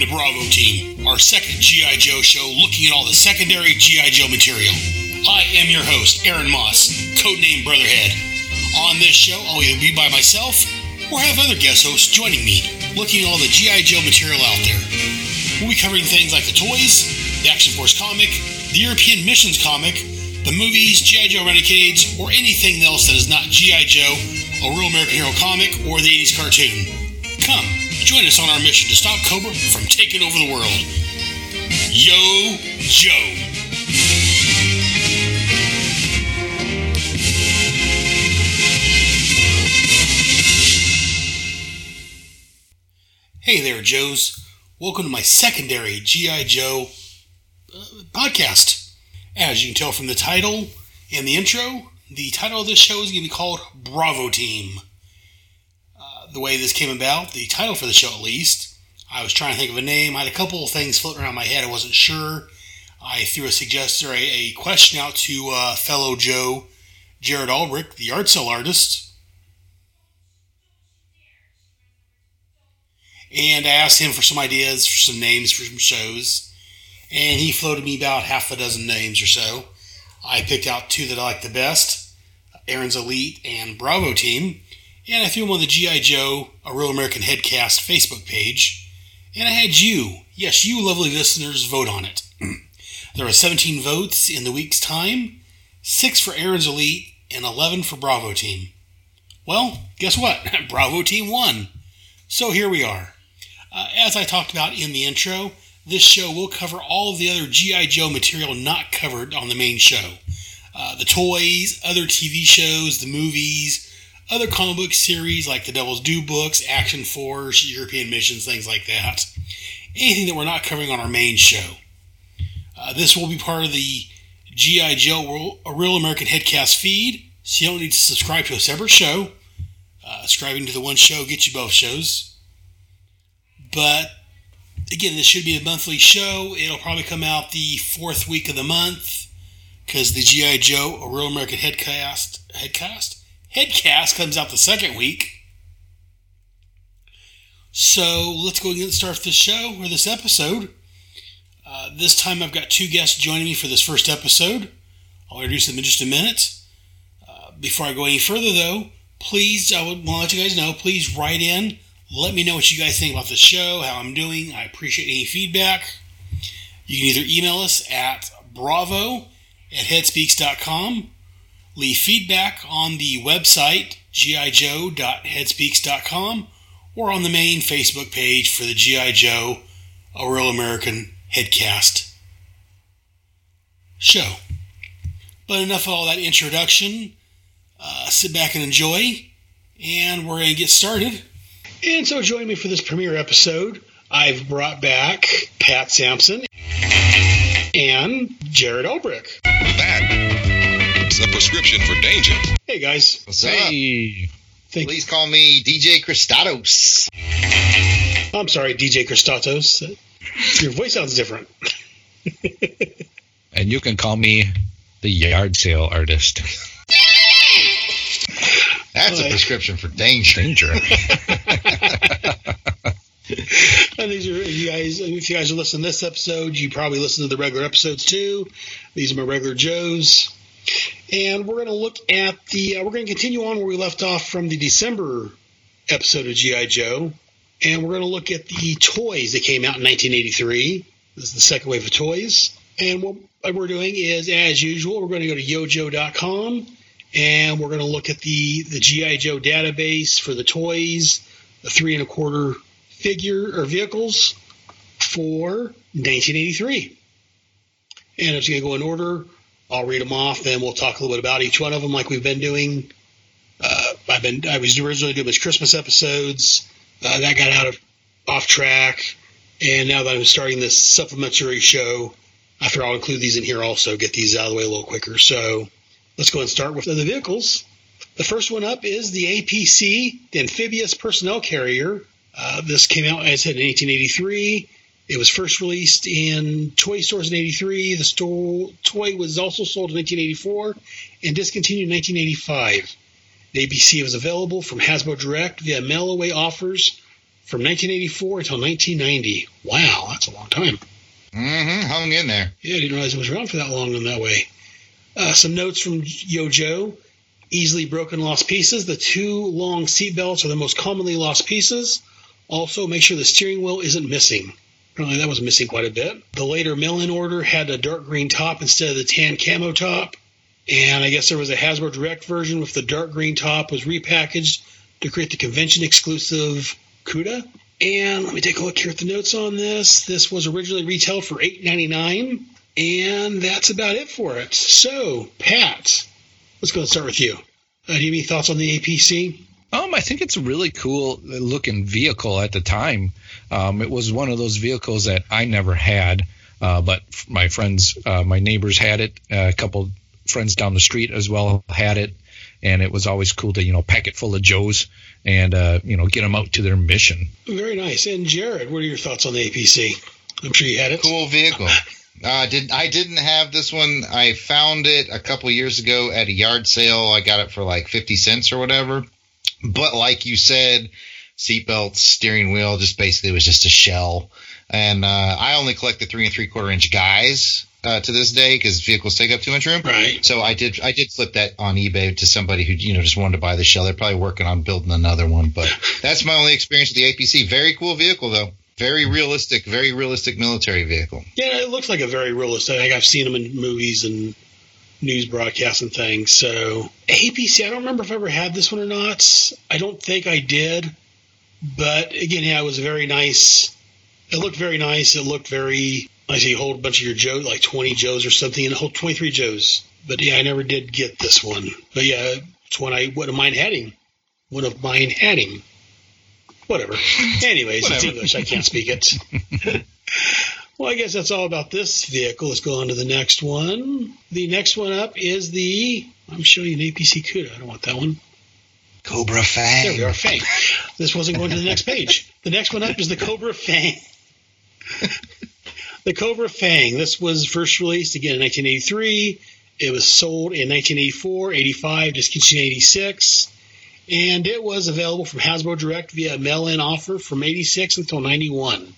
Welcome to Bravo Team, our second G.I. Joe show looking at all the secondary G.I. Joe material. I am your host, Aaron Moss, codenamed Brotherhead. On this show, I'll either be by myself or have other guest hosts joining me, looking at all the G.I. Joe material out there. We'll be covering things like the toys, the Action Force comic, the European Missions comic, the movies, G.I. Joe Renegades, or anything else that is not G.I. Joe, a Real American Hero comic, or the 80s cartoon. Come, join us on our mission to stop Cobra from taking over the world. YoJo. Hey there, Joes. Welcome to my secondary G.I. Joe podcast. As you can tell from the title and the intro, the title of this show is going to be called Bravo Team. The way this came about, the title for the show at least, I was trying to think of a name. I had a couple of things floating around my head. I wasn't sure. I threw a question out to fellow Joe, Jared Ulrich, the yard sale artist. And I asked him for some ideas, for some names, for some shows. And he floated me about half a dozen names or so. I picked out two that I like the best, Aaron's Elite and Bravo Team. And I threw them on the G.I. Joe, a Real American Headcast Facebook page. And I had you, yes, you lovely listeners, vote on it. There were 17 votes in the week's time, 6 for Aaron's Elite and 11 for Bravo Team. Well, guess what? Bravo Team won. So here we are. As I talked about in the intro, this show will cover all of the other G.I. Joe material not covered on the main show. The toys, other TV shows, the movies, other comic book series like the Devil's Due books, Action Force, European Missions, things like that. Anything that we're not covering on our main show. This will be part of the G.I. Joe A Real American Headcast feed, so you don't need to subscribe to a separate show. Subscribing to the one show gets you both shows. But again, this should be a monthly show. It'll probably come out the fourth week of the month because the G.I. Joe, a Real American Headcast comes out the second week. So let's go ahead and start this show or this episode. This time I've got two guests joining me for this first episode. I'll introduce them in just a minute. Before I go any further, though, please write in. Let me know what you guys think about the show, how I'm doing. I appreciate any feedback. You can either email us at bravo@headspeaks.com, leave feedback on the website, gijoe.headspeaks.com, or on the main Facebook page for the G.I. Joe, a Real American Headcast show. But enough of all that introduction. Sit back and enjoy, and we're going to get started. And so joining me for this premiere episode, I've brought back Pat Sampson and Jared Ulrich. That's a prescription for danger. Hey, guys. What's up? Please call me DJ Christatos. I'm sorry, DJ Christatos. Your voice sounds different. And you can call me the yard sale artist. That's a prescription for danger. And if you guys are listening to this episode, you probably listen to the regular episodes too. These are my regular Joes. And we're going to look at we're going to continue on where we left off from the December episode of G.I. Joe. And we're going to look at the toys that came out in 1983. This is the second wave of toys. And what we're doing is, as usual, we're going to go to yojo.com. And we're going to look at the G.I. Joe database for the toys, the 3 1/4 figure or vehicles for 1983. And it's going to go in order. I'll read them off, then we'll talk a little bit about each one of them like we've been doing. I was originally doing these Christmas episodes. That got off track. And now that I'm starting this supplementary show, I figure I'll include these in here also, get these out of the way a little quicker. So let's go ahead and start with the vehicles. The first one up is the APC, the Amphibious Personnel Carrier. This came out, as I said, in 1983. It was first released in toy stores in 83. The toy was also sold in 1984 and discontinued in 1985. The APC was available from Hasbro Direct via mail-away offers from 1984 until 1990. Wow, that's a long time. Mm-hmm, hung in there. Yeah, I didn't realize it was around for that long in that way. Some notes from YoJo. Easily broken lost pieces. The two long seat belts are the most commonly lost pieces. Also, make sure the steering wheel isn't missing. Apparently that was missing quite a bit. The later mail-in order had a dark green top instead of the tan camo top. And I guess there was a Hasbro Direct version with the dark green top was repackaged to create the convention-exclusive CUDA. And let me take a look here at the notes on this. This was originally retailed for $8.99, and that's about it for it. So, Pat, let's go and start with you. Do you have any thoughts on the APC? I think it's a really cool-looking vehicle at the time. It was one of those vehicles that I never had, but my friends, my neighbors had it. A couple friends down the street as well had it, and it was always cool to, pack it full of Joes and, get them out to their mission. Very nice. And, Jared, what are your thoughts on the APC? I'm sure you had it. Cool vehicle. I didn't have this one. I found it a couple years ago at a yard sale. I got it for like 50 cents or whatever. But like you said, seatbelts, steering wheel, just basically was just a shell. And I only collect the 3 3/4 inch guys to this day because vehicles take up too much room. Right. So I did flip that on eBay to somebody who just wanted to buy the shell. They're probably working on building another one. But that's my only experience with the APC. Very cool vehicle though. Very realistic military vehicle. Yeah, it looks like a very realistic. I've seen them in movies and news broadcasts and things. So APC, I don't remember if I ever had this one or not. I don't think I did. But again, yeah, it was very nice. It looked very nice. It looked very, like you hold a bunch of your Joes, like 20 Joes or something, and hold 23 Joes. But yeah, I never did get this one. But yeah, it's one I wouldn't mind having. Whatever. Anyways, whatever. It's English. I can't speak it. Well, I guess that's all about this vehicle. Let's go on to the next one. The next one up is the – I'm showing you an APC CUDA. I don't want that one. Cobra Fang. There we are, Fang. This wasn't going to the next page. The next one up is the Cobra Fang. The Cobra Fang. This was first released, again, in 1983. It was sold in 1984, 85, discontinued in 86. And it was available from Hasbro Direct via mail-in offer from 86 until 91.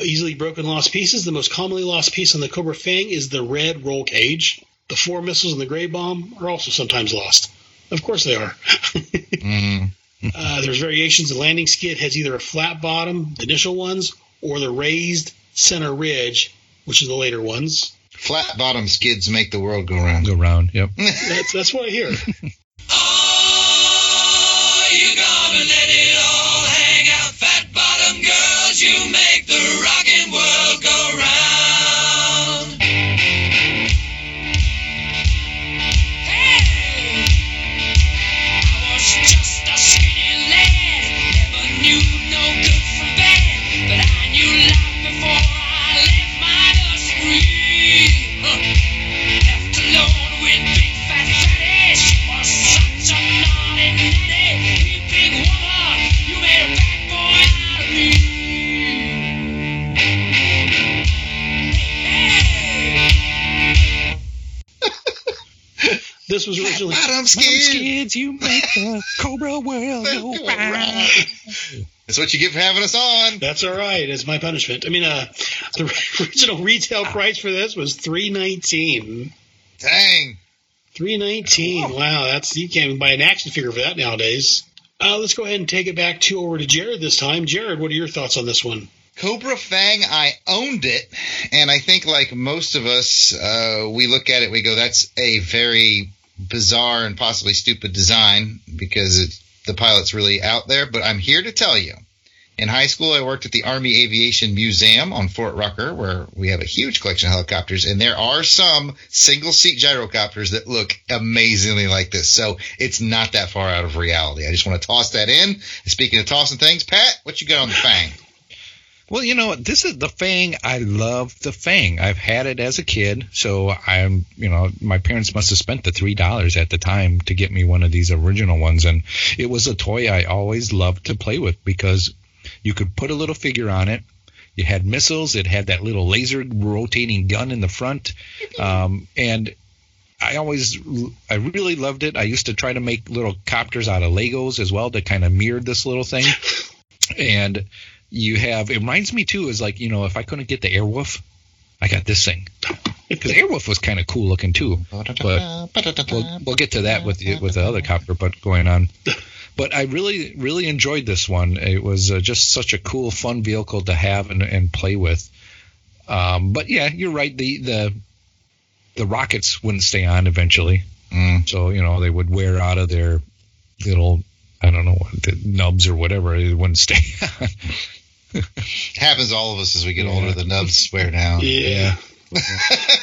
Easily broken lost pieces. The most commonly lost piece on the Cobra Fang is the red roll cage. The 4 missiles and the gray bomb are also sometimes lost. Of course they are. There's variations. The landing skid has either a flat bottom, the initial ones, or the raised center ridge, which is the later ones. Flat bottom skids make the world go round. Go round, yep. That's what I hear. Oh, you gonna let it all hang out, fat bottom girls, you make the rockin' world go round. Hey! I was just a skinny lad, never knew no good from bad, but I knew life before I left my nursery. Left alone with big fat fatty, she was such a naughty natty, heaping woman, you made a bad boy out of me. This was originally. Bottom skids, you make the Cobra world go round. That's what you get for having us on. That's all right. It's my punishment. The original retail price for this was $3.19. Dang. $3.19. Wow, you can't even buy an action figure for that nowadays. Let's go ahead and take it back over to Jared this time. Jared, what are your thoughts on this one? Cobra Fang, I owned it, and I think like most of us, we look at it, we go, that's a very bizarre and possibly stupid design because the pilot's really out there. But I'm here to tell you, in high school, I worked at the Army Aviation Museum on Fort Rucker, where we have a huge collection of helicopters, and there are some single-seat gyrocopters that look amazingly like this. So it's not that far out of reality. I just want to toss that in. Speaking of tossing things, Pat, what you got on the Fang? Well, this is the Fang. I love the Fang. I've had it as a kid, so I'm, my parents must have spent the $3 at the time to get me one of these original ones, and it was a toy I always loved to play with because you could put a little figure on it. You had missiles. It had that little laser rotating gun in the front, and I really loved it. I used to try to make little copters out of Legos as well to kind of mirror this little thing. And you have, it reminds me too, is like, you know, if I couldn't get the Airwolf, I got this thing. Because Airwolf was kind of cool looking too. But we'll get to that with the other copter butt going on. But I really, really enjoyed this one. It was just such a cool, fun vehicle to have and play with. But yeah, you're right. The rockets wouldn't stay on eventually. So, you know, they would wear out of their little, I don't know, the nubs or whatever. It wouldn't stay on. Happens to all of us as we get older. The nubs wear down. Yeah.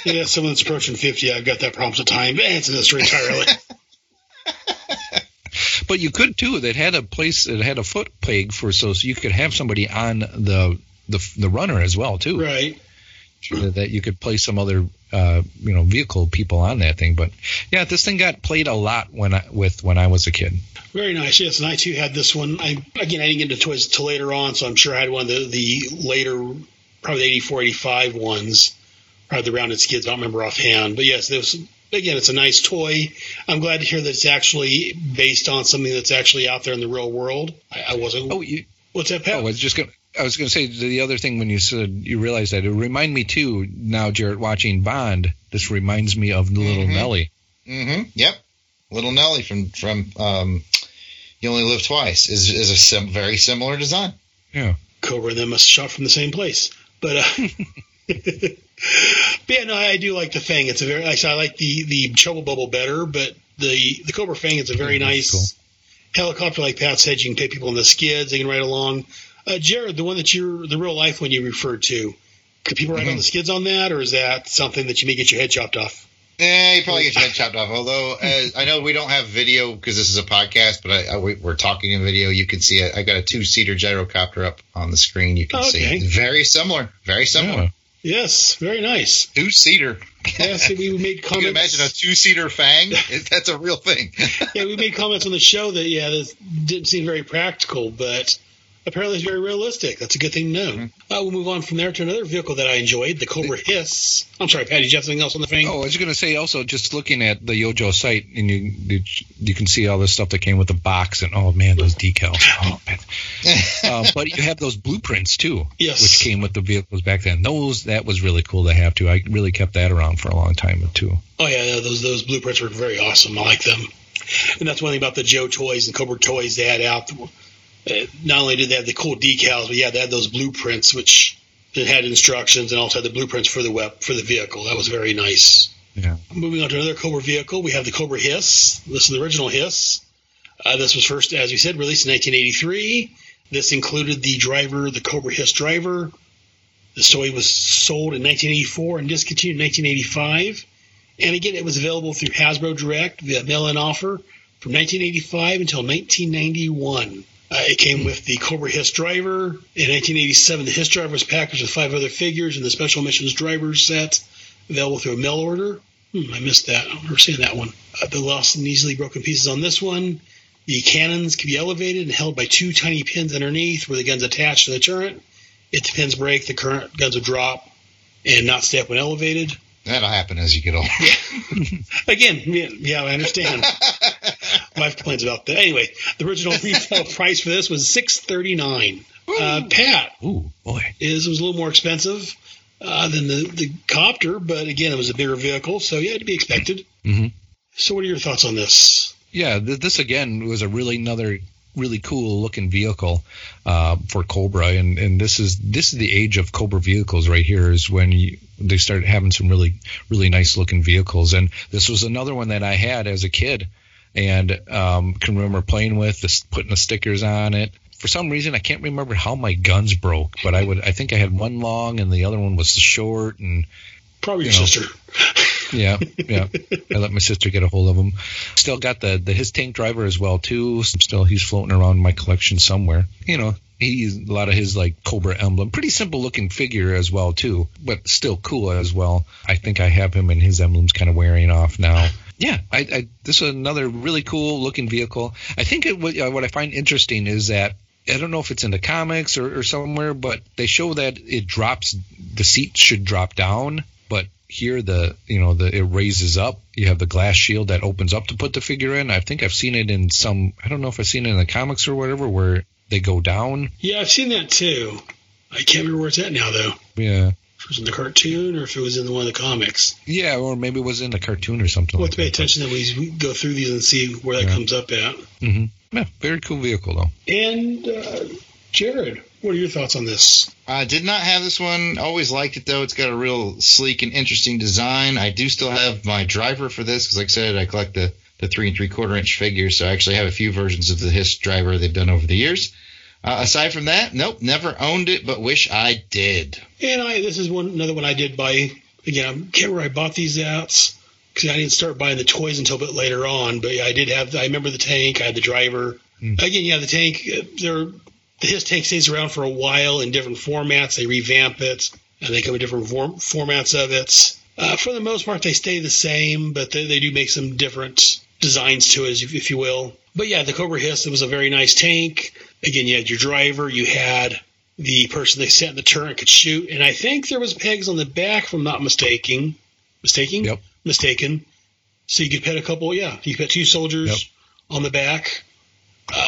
Yeah, someone that's approaching 50, I've got that problem all the time. It's this entirely. But you could too. That had a place. It had a foot peg for so you could have somebody on the runner as well too. Right. That you could play some other vehicle people on that thing. But yeah, this thing got played a lot when I was a kid. Very nice. Yes, and I too had this one. I didn't get into toys until later on, so I'm sure I had one of the later, probably the 84, 85 ones, probably around its kids. I don't remember offhand, but yes, there was. Again, it's a nice toy. I'm glad to hear that it's actually based on something that's actually out there in the real world. I wasn't. Oh, what's that, Pat? Oh, I was going to say the other thing when you said you realized that. It reminded me, too, now, Jarrett, watching Bond, this reminds me of Little Nelly. Mm-hmm. Yep. Little Nelly from You Only Live Twice is very similar design. Yeah. Cobra and them must shot from the same place. But but yeah, no, I do like the Fang. It's a very nice. I like the Trouble Bubble better, but the Cobra Fang is a very nice helicopter. Like Pat said, you can take people on the skids. They can ride along. Jared, the one that the real life one you referred to, could people ride on the skids on that, or is that something that you may get your head chopped off? Yeah, you probably get your head chopped off. Although I know we don't have video because this is a podcast, but we're talking in video. You can see it. I got a 2-seater gyrocopter up on the screen. You can see it. Very similar. Very similar. Yeah. Yes, very nice. 2-seater. Yes, we made comments. You can imagine a 2-seater Fang. That's a real thing. Yeah, we made comments on the show that this didn't seem very practical, but apparently it's very realistic. That's a good thing to know. Mm-hmm. We'll move on from there to another vehicle that I enjoyed, the Cobra Hiss. I'm sorry, Patty, did you have something else on the Fang? Oh, I was going to say also, just looking at the YoJo site, and you can see all the stuff that came with the box, and oh man, those decals. Oh man. But you have those blueprints too, yes, which came with the vehicles back then. That was really cool to have too. I really kept that around for a long time too. Oh yeah, those blueprints were very awesome. I like them, and that's one thing about the Joe toys and Cobra toys they had out. Not only did they have the cool decals, but yeah, they had those blueprints, which had instructions, and also had the blueprints for the vehicle. That was very nice. Yeah. Moving on to another Cobra vehicle, we have the Cobra Hiss. This is the original Hiss. This was first, as we said, released in 1983. This included the driver, the Cobra Hiss driver. This toy was sold in 1984 and discontinued in 1985. And again, it was available through Hasbro Direct via mail-in offer from 1985 until 1991. It came with the Cobra Hiss driver. In 1987, the Hiss driver was packaged with 5 other figures in the Special Missions driver set, available through a mail order. I missed that. I don't remember seeing that one. The lost and easily broken pieces on this one. The cannons can be elevated and held by 2 tiny pins underneath where the gun's attached to the turret. If the pins break, the current guns will drop and not stay up when elevated. That'll happen as you get older. Yeah. Again, yeah, I understand. My complaints about that. Anyway, the original retail price for this was $639. Pat, this was a little more expensive than the copter, but again, it was a bigger vehicle, so yeah, it'd be expected. Mm-hmm. So, what are your thoughts on this? Yeah, this again was a really another really cool looking vehicle for Cobra, and this is the age of Cobra vehicles right here. Is when they started having some really really nice looking vehicles, and this was another one that I had as a kid, and can remember playing with this, putting the stickers on it. For some reason, I can't remember how my guns broke, but I think I had one long and the other one was short, and probably your sister. Yeah. I let my sister get a hold of him. Still got the his tank driver as well too. Still, he's floating around my collection somewhere. You know, he's a lot of his like Cobra emblem. Pretty simple looking figure as well too, but still cool as well. I think I have him and his emblem's kind of wearing off now. Yeah, this is another really cool looking vehicle. I think what I find interesting is that, I don't know if it's in the comics or somewhere, but they show that it drops. The seat should drop down, but here it raises up. You have the glass shield that opens up to put the figure in. I think I've seen it in some. I don't know if I've seen it in the comics or whatever, where they go down. Yeah, I've seen that too. I can't remember where it's at now, though. Yeah. If it was in the cartoon or if it was in one of the comics. Yeah, or maybe it was in the cartoon or something like that. We'll have to pay attention that we go through these and see where that comes up at. Mm-hmm. Yeah, very cool vehicle, though. And Jared, what are your thoughts on this? I did not have this one. Always liked it, though. It's got a real sleek and interesting design. I do still have my driver for this because, like I said, I collect the 3 3/4 inch figures, so I actually have a few versions of the HISS driver they've done over the years. Aside from that, nope, never owned it, but wish I did. And this is another one I did buy. Again, I can't remember where I bought these at because I didn't start buying the toys until a bit later on. But yeah, I remember the tank. I had the driver. Mm. Again, yeah, the tank. The HISS tank stays around for a while in different formats. They revamp it, and they come in different formats of it. For the most part, they stay the same, but they do make some different designs to it, if you will. But yeah, the Cobra HISS, it was a very nice tank. Again, you had your driver, you had the person they sat in the turret could shoot, and I think there was pegs on the back, if I'm not mistaken. Yep. Mistaken. So you could put you could put 2 soldiers on the back,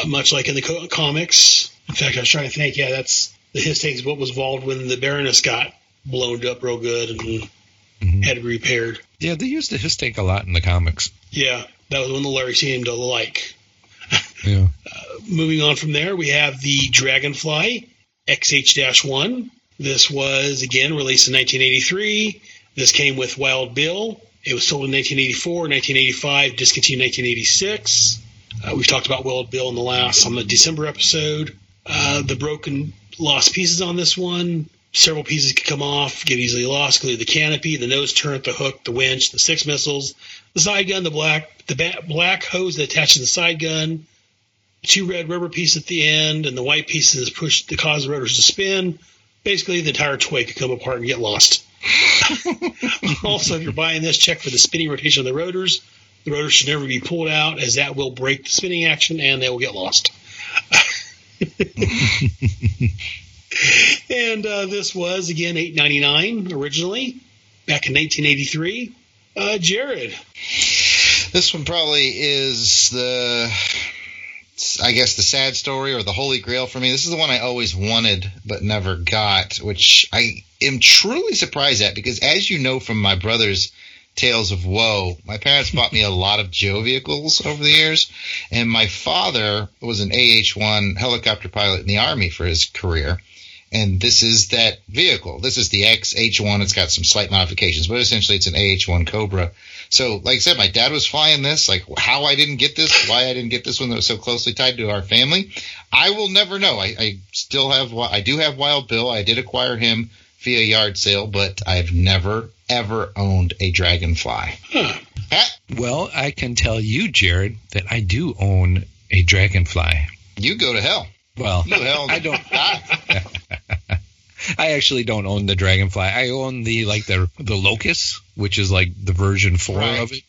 much like in the comics. In fact, I was trying to think, that's the HISS tank is what was involved when the Baroness got blown up real good and had to be repaired. Yeah, they used the HISS tank a lot in the comics. Yeah, that was when the Larry seemed to like. Yeah. Moving on from there, we have the Dragonfly XH-1. This was, again, released in 1983. This came with Wild Bill. It was sold in 1984, 1985, discontinued in 1986. We've talked about Wild Bill on the December episode. The broken, lost pieces on this one. Several pieces could come off, get easily lost, including the canopy, the nose turret, the hook, the winch, the 6 missiles, the side gun, the black hose that attached to the side gun, 2 red rubber pieces at the end, and the white pieces pushed to cause the rotors to spin. Basically, the entire toy could come apart and get lost. Also, if you're buying this, check for the spinning rotation of the rotors. The rotors should never be pulled out, as that will break the spinning action, and they will get lost. And this was, again, $8.99 originally, back in 1983. Jared? This one probably is the sad story or the holy grail for me. This is the one I always wanted but never got, which I am truly surprised at because, as you know from my brother's Tales of Woe, my parents bought me a lot of Joe vehicles over the years, and my father was an AH-1 helicopter pilot in the Army for his career. And this is that vehicle. This is the XH-1. It's got some slight modifications, but essentially it's an AH-1 Cobra. So, like I said, my dad was flying this. Like, how I didn't get this, why I didn't get this one that was so closely tied to our family, I will never know. I do have Wild Bill. I did acquire him via yard sale, but I've never, ever owned a Dragonfly. Huh. Pat? Well, I can tell you, Jared, that I do own a Dragonfly. You go to hell. Well, I don't. I actually don't own the Dragonfly. I own the Locust, which is like the version 4 of it,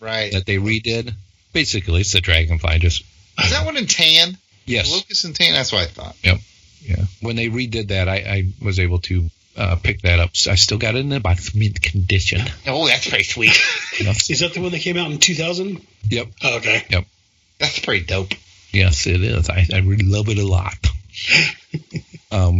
right? That they redid. Basically, it's the Dragonfly. Just is that one in tan? Yes, the Locust in tan. That's what I thought. Yep. Yeah. When they redid that, I was able to pick that up. So I still got it in about mint condition. Oh, that's pretty sweet. Is that the one that came out in 2000? Yep. Oh, okay. Yep. That's pretty dope. Yes, it is. I really love it a lot.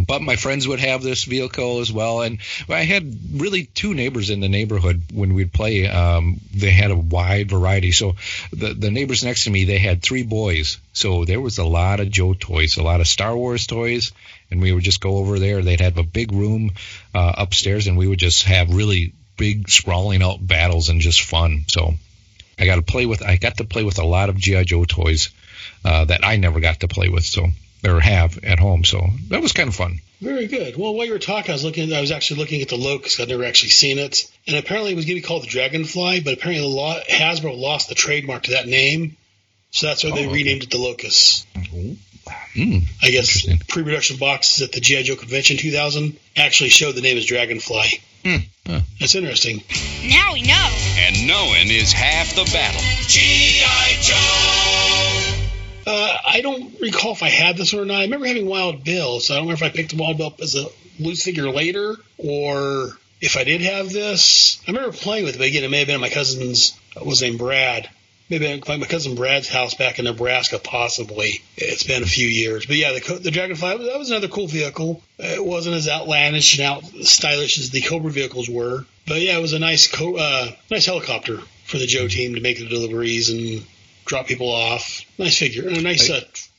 But my friends would have this vehicle as well. And I had really 2 neighbors in the neighborhood when we'd play. They had a wide variety. So the neighbors next to me, they had 3 boys. So there was a lot of Joe toys, a lot of Star Wars toys. And we would just go over there. They'd have a big room upstairs, and we would just have really big, sprawling out battles and just fun. So I got to play with a lot of G.I. Joe toys that I never got to play with, so or have at home. So that was kind of fun. Very good. Well, while you were talking, I was actually looking at the Locust. I'd never actually seen it. And apparently it was going to be called the Dragonfly, but apparently Hasbro lost the trademark to that name. So that's why they renamed it the Locust. Mm-hmm. I guess pre-production boxes at the G.I. Joe Convention 2000 actually showed the name as Dragonfly. Mm. Huh. That's interesting. Now we know. And knowing is half the battle. G.I. Joe! I don't recall if I had this one or not. I remember having Wild Bill, so I don't remember if I picked Wild Bill up as a loose figure later or if I did have this. I remember playing with it, but again, it may have been my cousin's, was named Brad. maybe I can find my cousin Brad's house back in Nebraska, possibly. It's been a few years. But yeah, the Dragonfly, that was another cool vehicle. It wasn't as outlandish and stylish as the Cobra vehicles were. But yeah, it was a nice nice helicopter for the Joe team to make the deliveries and drop people off. Nice figure. And a nice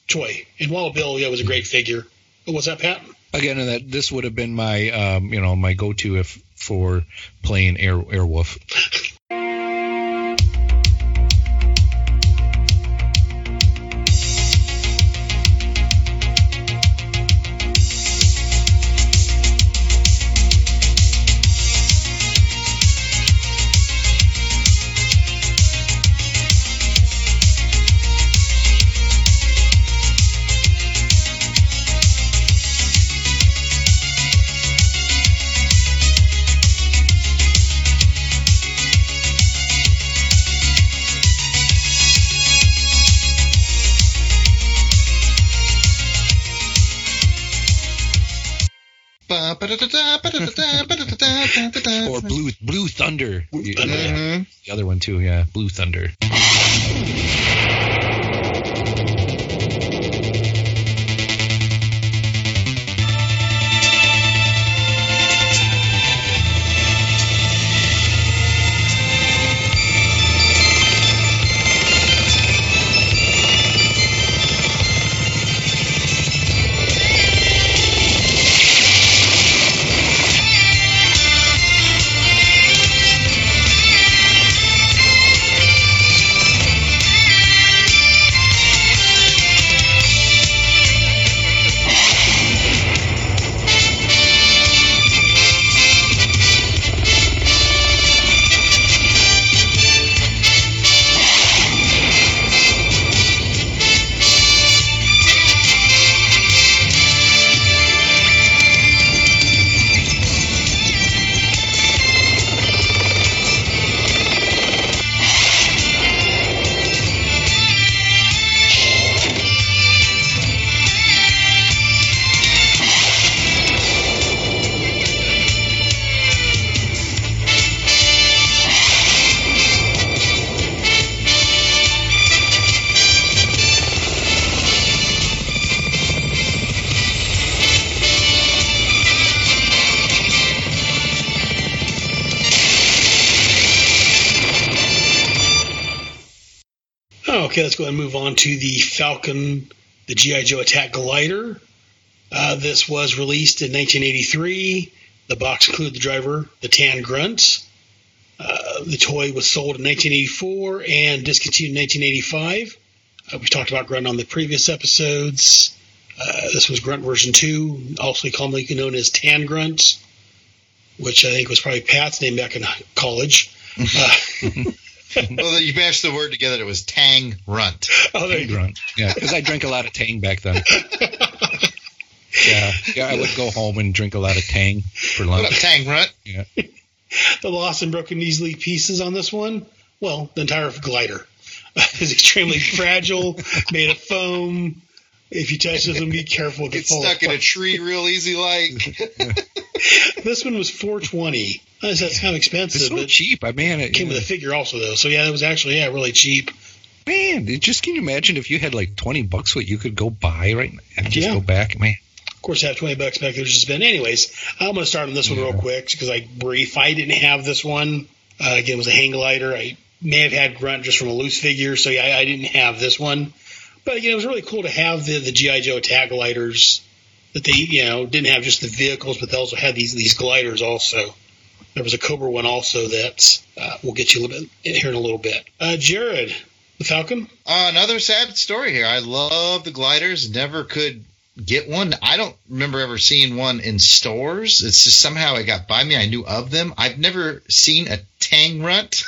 toy. And Wild Bill, yeah, was a great figure. What was that, Pat? Again, and that this would have been my, my go-to if for playing Airwolf. Or Blue Thunder. Yeah. The other one too, yeah. Blue Thunder. Okay, let's go ahead and move on to the Falcon, the G.I. Joe Attack Glider. This was released in 1983. The box included the driver, the Tan Grunt. The toy was sold in 1984 and discontinued in 1985. We talked about Grunt on the previous episodes. This was Grunt version 2, also commonly known as Tan Grunt, which I think was probably Pat's name back in college. Well, you mashed the word together. It was Tang Runt. Oh, there you go. Yeah, because I drank a lot of Tang back then. Yeah, I would go home and drink a lot of Tang for lunch. What up, Tang Runt? Yeah. The lost and broken easily pieces on this one, well, the entire glider is extremely fragile, made of foam. If you touch this one, be careful. It's stuck in a tree real easy like. This one was $420. That's kind of expensive. It's so cheap. I mean, it came with a figure also, though. So yeah, it was actually really cheap. Man, just can you imagine if you had like $20 what you could go buy right now and just go back, man. Of course, I have $20 back there just been. Anyways, I'm going to start on this one real quick because I brief. I didn't have this one. Again, it was a hang glider. I may have had Grunt just from a loose figure, so yeah, I didn't have this one. But again, it was really cool to have the G.I. Joe Attack Gliders. That they, didn't have just the vehicles, but they also had these gliders also. There was a Cobra one also that we'll get you a little bit here in a little bit. Jared, the Falcon? Another sad story here. I love the gliders. Never could get one. I don't remember ever seeing one in stores. It's just somehow it got by me. I knew of them. I've never seen a Tang Runt.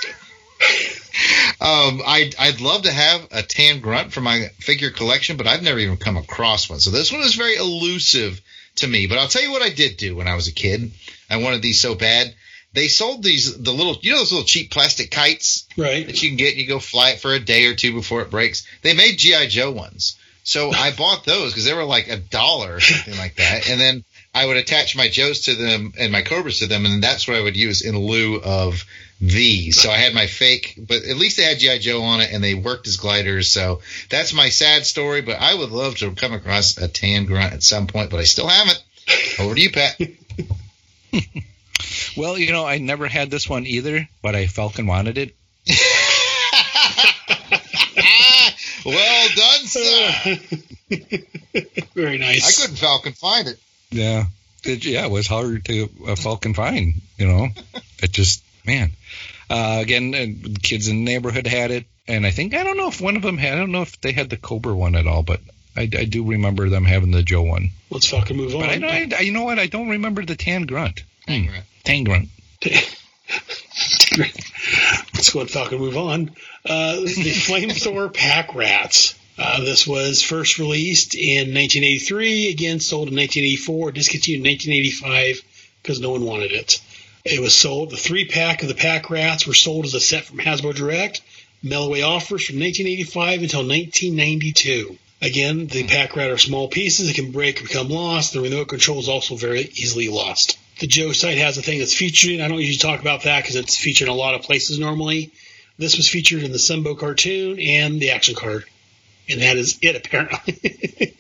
I'd love to have a Tan Grunt for my figure collection, but I've never even come across one. So this one is very elusive to me. But I'll tell you what I did do when I was a kid. I wanted these so bad. They sold the little, those little cheap plastic kites that you can get and you go fly it for a day or two before it breaks. They made G.I. Joe ones. So I bought those because they were like $1 or something like that. And then I would attach my Joes to them and my Cobras to them, and that's what I would use in lieu of V. So I had my fake, but at least they had G.I. Joe on it, and they worked as gliders. So that's my sad story, but I would love to come across a tan grunt at some point, but I still haven't. Over to you, Pat. Well, you know, I never had this one either, but I Falcon wanted it. Well done, sir. Very nice. I couldn't Falcon find it. Yeah. It was hard to Falcon find, you know. It just, man. Again, kids in the neighborhood had it, and I don't know if they had the Cobra one at all, but I do remember them having the Joe one. Let's fucking move on. But you know what? I don't remember the tan grunt. Let's fucking move on. The Flamethrower Pack Rats. This was first released in 1983, again sold in 1984, discontinued in 1985 because no one wanted it. It was sold. The 3-pack of the Pack Rats were sold as a set from Hasbro Direct. Mail-away offers from 1985 until 1992. Again, the Pack Rat are small pieces that can break or become lost. The remote control is also very easily lost. The Joe site has a thing that's featured. I don't usually talk about that because it's featured in a lot of places normally. This was featured in the Sembo cartoon and the action card. And that is it, apparently.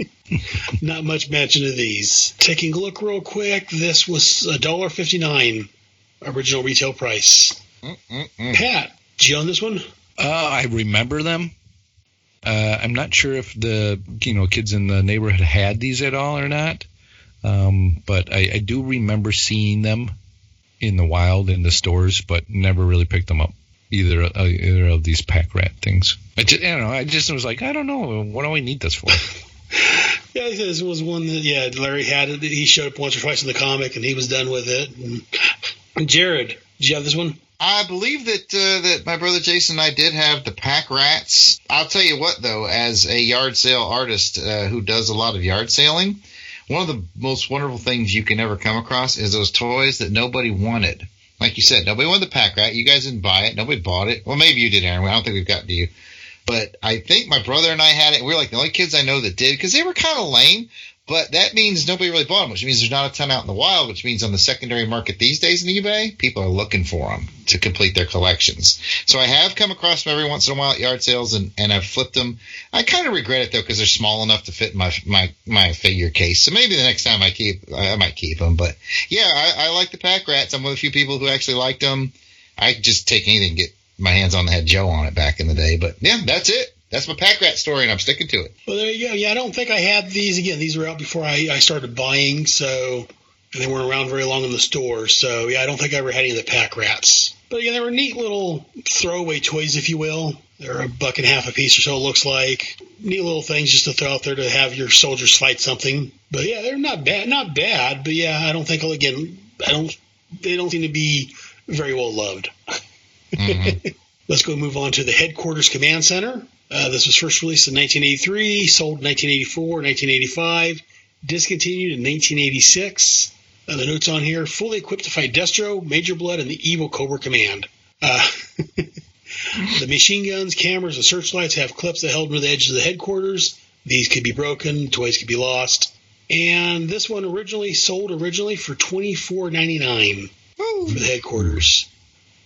Not much mention of these. Taking a look real quick, this was $1.59 original retail price. Pat, did you own this one? I remember them. I'm not sure if the kids in the neighborhood had these at all or not, but I do remember seeing them in the wild in the stores, but never really picked them up either of these pack rat things. I just was like, I don't know, what do I need this for? Yeah, this was one that Larry had it. He showed up once or twice in the comic, and he was done with it. And Jared, did you have this one? I believe that my brother Jason and I did have the Pack Rats. I'll tell you what, though, as a yard sale artist who does a lot of yard sailing, one of the most wonderful things you can ever come across is those toys that nobody wanted. Like you said, nobody wanted the Pack Rat. You guys didn't buy it. Nobody bought it. Well, maybe you did, Aaron. I don't think we've gotten to you. But I think my brother and I had it. We were like the only kids I know that did because they were kind of lame. But that means nobody really bought them, which means there's not a ton out in the wild, which means on the secondary market these days in eBay, people are looking for them to complete their collections. So I have come across them every once in a while at yard sales, and I've flipped them. I kind of regret it, though, because they're small enough to fit in my figure case. So maybe the next time I might keep them. But, yeah, I like the Pack Rats. I'm one of the few people who actually liked them. I could just take anything and get my hands on the Head Joe on it back in the day. But, yeah, that's it. That's my Pack Rat story, and I'm sticking to it. Well, there you go. Yeah, I don't think I had these. Again, these were out before I started buying, so and they weren't around very long in the store. So, yeah, I don't think I ever had any of the Pack Rats. But, yeah, they were neat little throwaway toys, if you will. They're $1.50 a piece or so, it looks like. Neat little things just to throw out there to have your soldiers fight something. But, yeah, they're not bad. But, yeah, I don't think, again, they don't seem to be very well loved. Mm-hmm. Let's go move on to the Headquarters Command Center. This was first released in 1983, sold in 1984, 1985, discontinued in 1986. The notes on here, fully equipped to fight Destro, Major Blood, and the evil Cobra Command. The machine guns, cameras, and searchlights have clips that held near the edges of the headquarters. These could be broken, toys could be lost. And this one sold originally for $24.99 for the headquarters.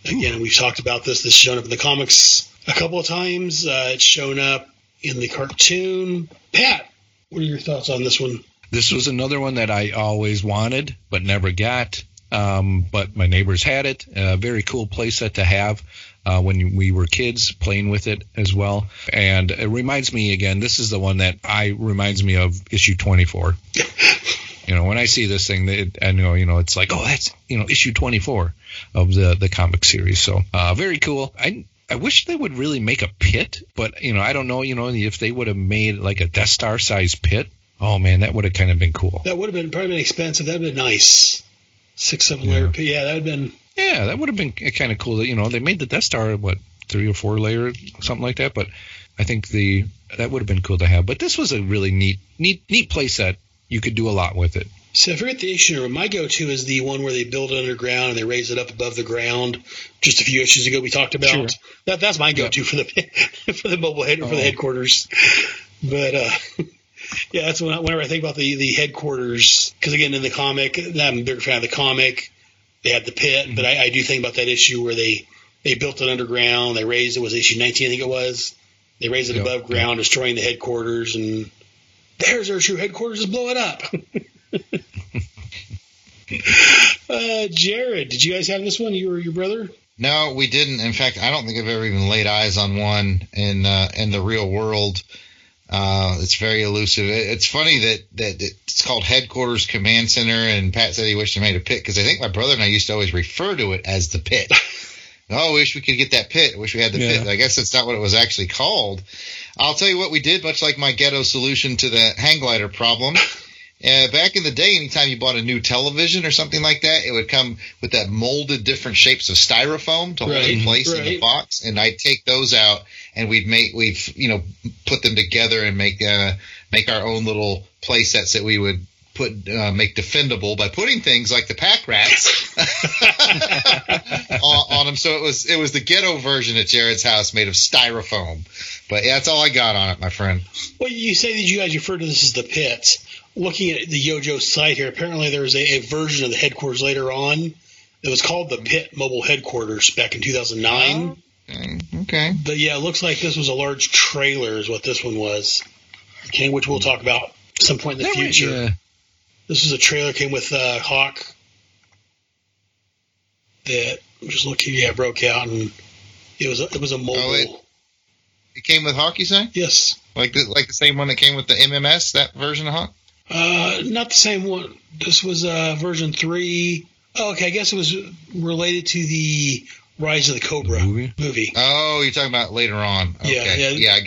Again, we've talked about this. This showed up in the comics a couple of times. It's shown up in the cartoon. Pat, what are your thoughts on this one? This was another one that I always wanted but never got, but my neighbors had it. A very cool playset to have when we were kids, playing with it as well. And it reminds me, again, this is the one that reminds me of issue 24. When I see this thing, I know, it's like, oh, that's, issue 24 of the comic series. So very cool. I wish they would really make a pit, but, I don't know, if they would have made like a Death Star size pit. Oh, man, that would have kind of been cool. That would have probably been expensive. That would have been nice. 6-7 layer pit. Yeah, that would have been. Yeah, that would have been kind of cool. They made the Death Star, 3 or 4 layer, something like that. But I think that would have been cool to have. But this was a really neat playset. You could do a lot with it. So I forget the issue number. My go-to is the one where they build it underground and they raise it up above the ground. Just a few issues ago we talked about. Sure. That's my go-to for the mobile head or for the headquarters. But yeah, that's whenever I think about the headquarters, because again in the comic, I'm a big fan of the comic. They had the pit, but I do think about that issue where they They built it underground. They raised it. Was issue 19, I think it was. They raised it above ground, destroying the headquarters. And there's our true headquarters is blowing up. Jared, did you guys have this one? You or your brother? No, we didn't. In fact, I don't think I've ever even laid eyes on one in the real world. It's very elusive. It's funny that it's called Headquarters Command Center, and Pat said he wished he made a pit because I think my brother and I used to always refer to it as the pit. Oh, I wish we could get that pit. I wish we had the pit. I guess that's not what it was actually called. I'll tell you what we did, much like my ghetto solution to the hang glider problem. Back in the day, anytime you bought a new television or something like that, it would come with that molded different shapes of styrofoam to hold in place in the box. And I'd take those out and we'd put them together and make our own little play sets that we would put make defendable by putting things like the pack rats on them. So it was the ghetto version at Jared's house made of styrofoam. But yeah, that's all I got on it, my friend. Well, you say that you guys refer to this as the pits. Looking at the YoJo site here, apparently there was a version of the headquarters later on that was called the Pitt Mobile Headquarters back in 2009. Okay. But, yeah, it looks like this was a large trailer is what this one was, okay, which we'll talk about some point in the future. Yeah. This was a trailer came with Hawk that just broke out, and it was a mobile. Oh, it came with Hawk, you say? Yes. Like the same one that came with the MMS, that version of Hawk? Not the same one. This was version 3. Oh, okay. I guess it was related to the Rise of the Cobra movie. Oh, you're talking about later on. Okay. Yeah, I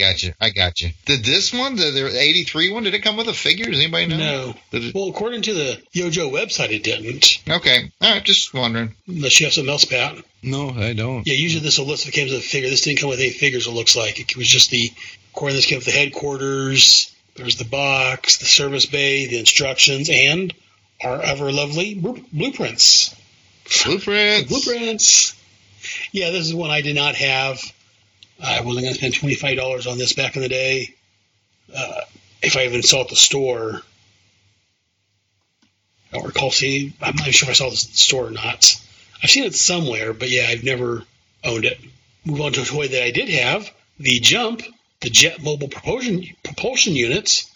got you. Did this one, the 83 one, did it come with a figure? Does anybody know? No. Well, according to the YoJo website, it didn't. Okay. All right. Just wondering. Unless you have something else, Pat. No, I don't. Yeah, usually this will list if it came with a figure. This didn't come with any figures, it looks like. It was just the... According to this, came with the headquarters, there's the box, the service bay, the instructions, and our ever lovely blueprints. Blueprints. Yeah, this is one I did not have. I wasn't going to spend $25 on this back in the day, if I even saw it at the store. I don't recall seeing. I'm not even sure if I saw this at the store or not. I've seen it somewhere, but yeah, I've never owned it. Move on to a toy that I did have, the Jump. The Jet Mobile Propulsion Units.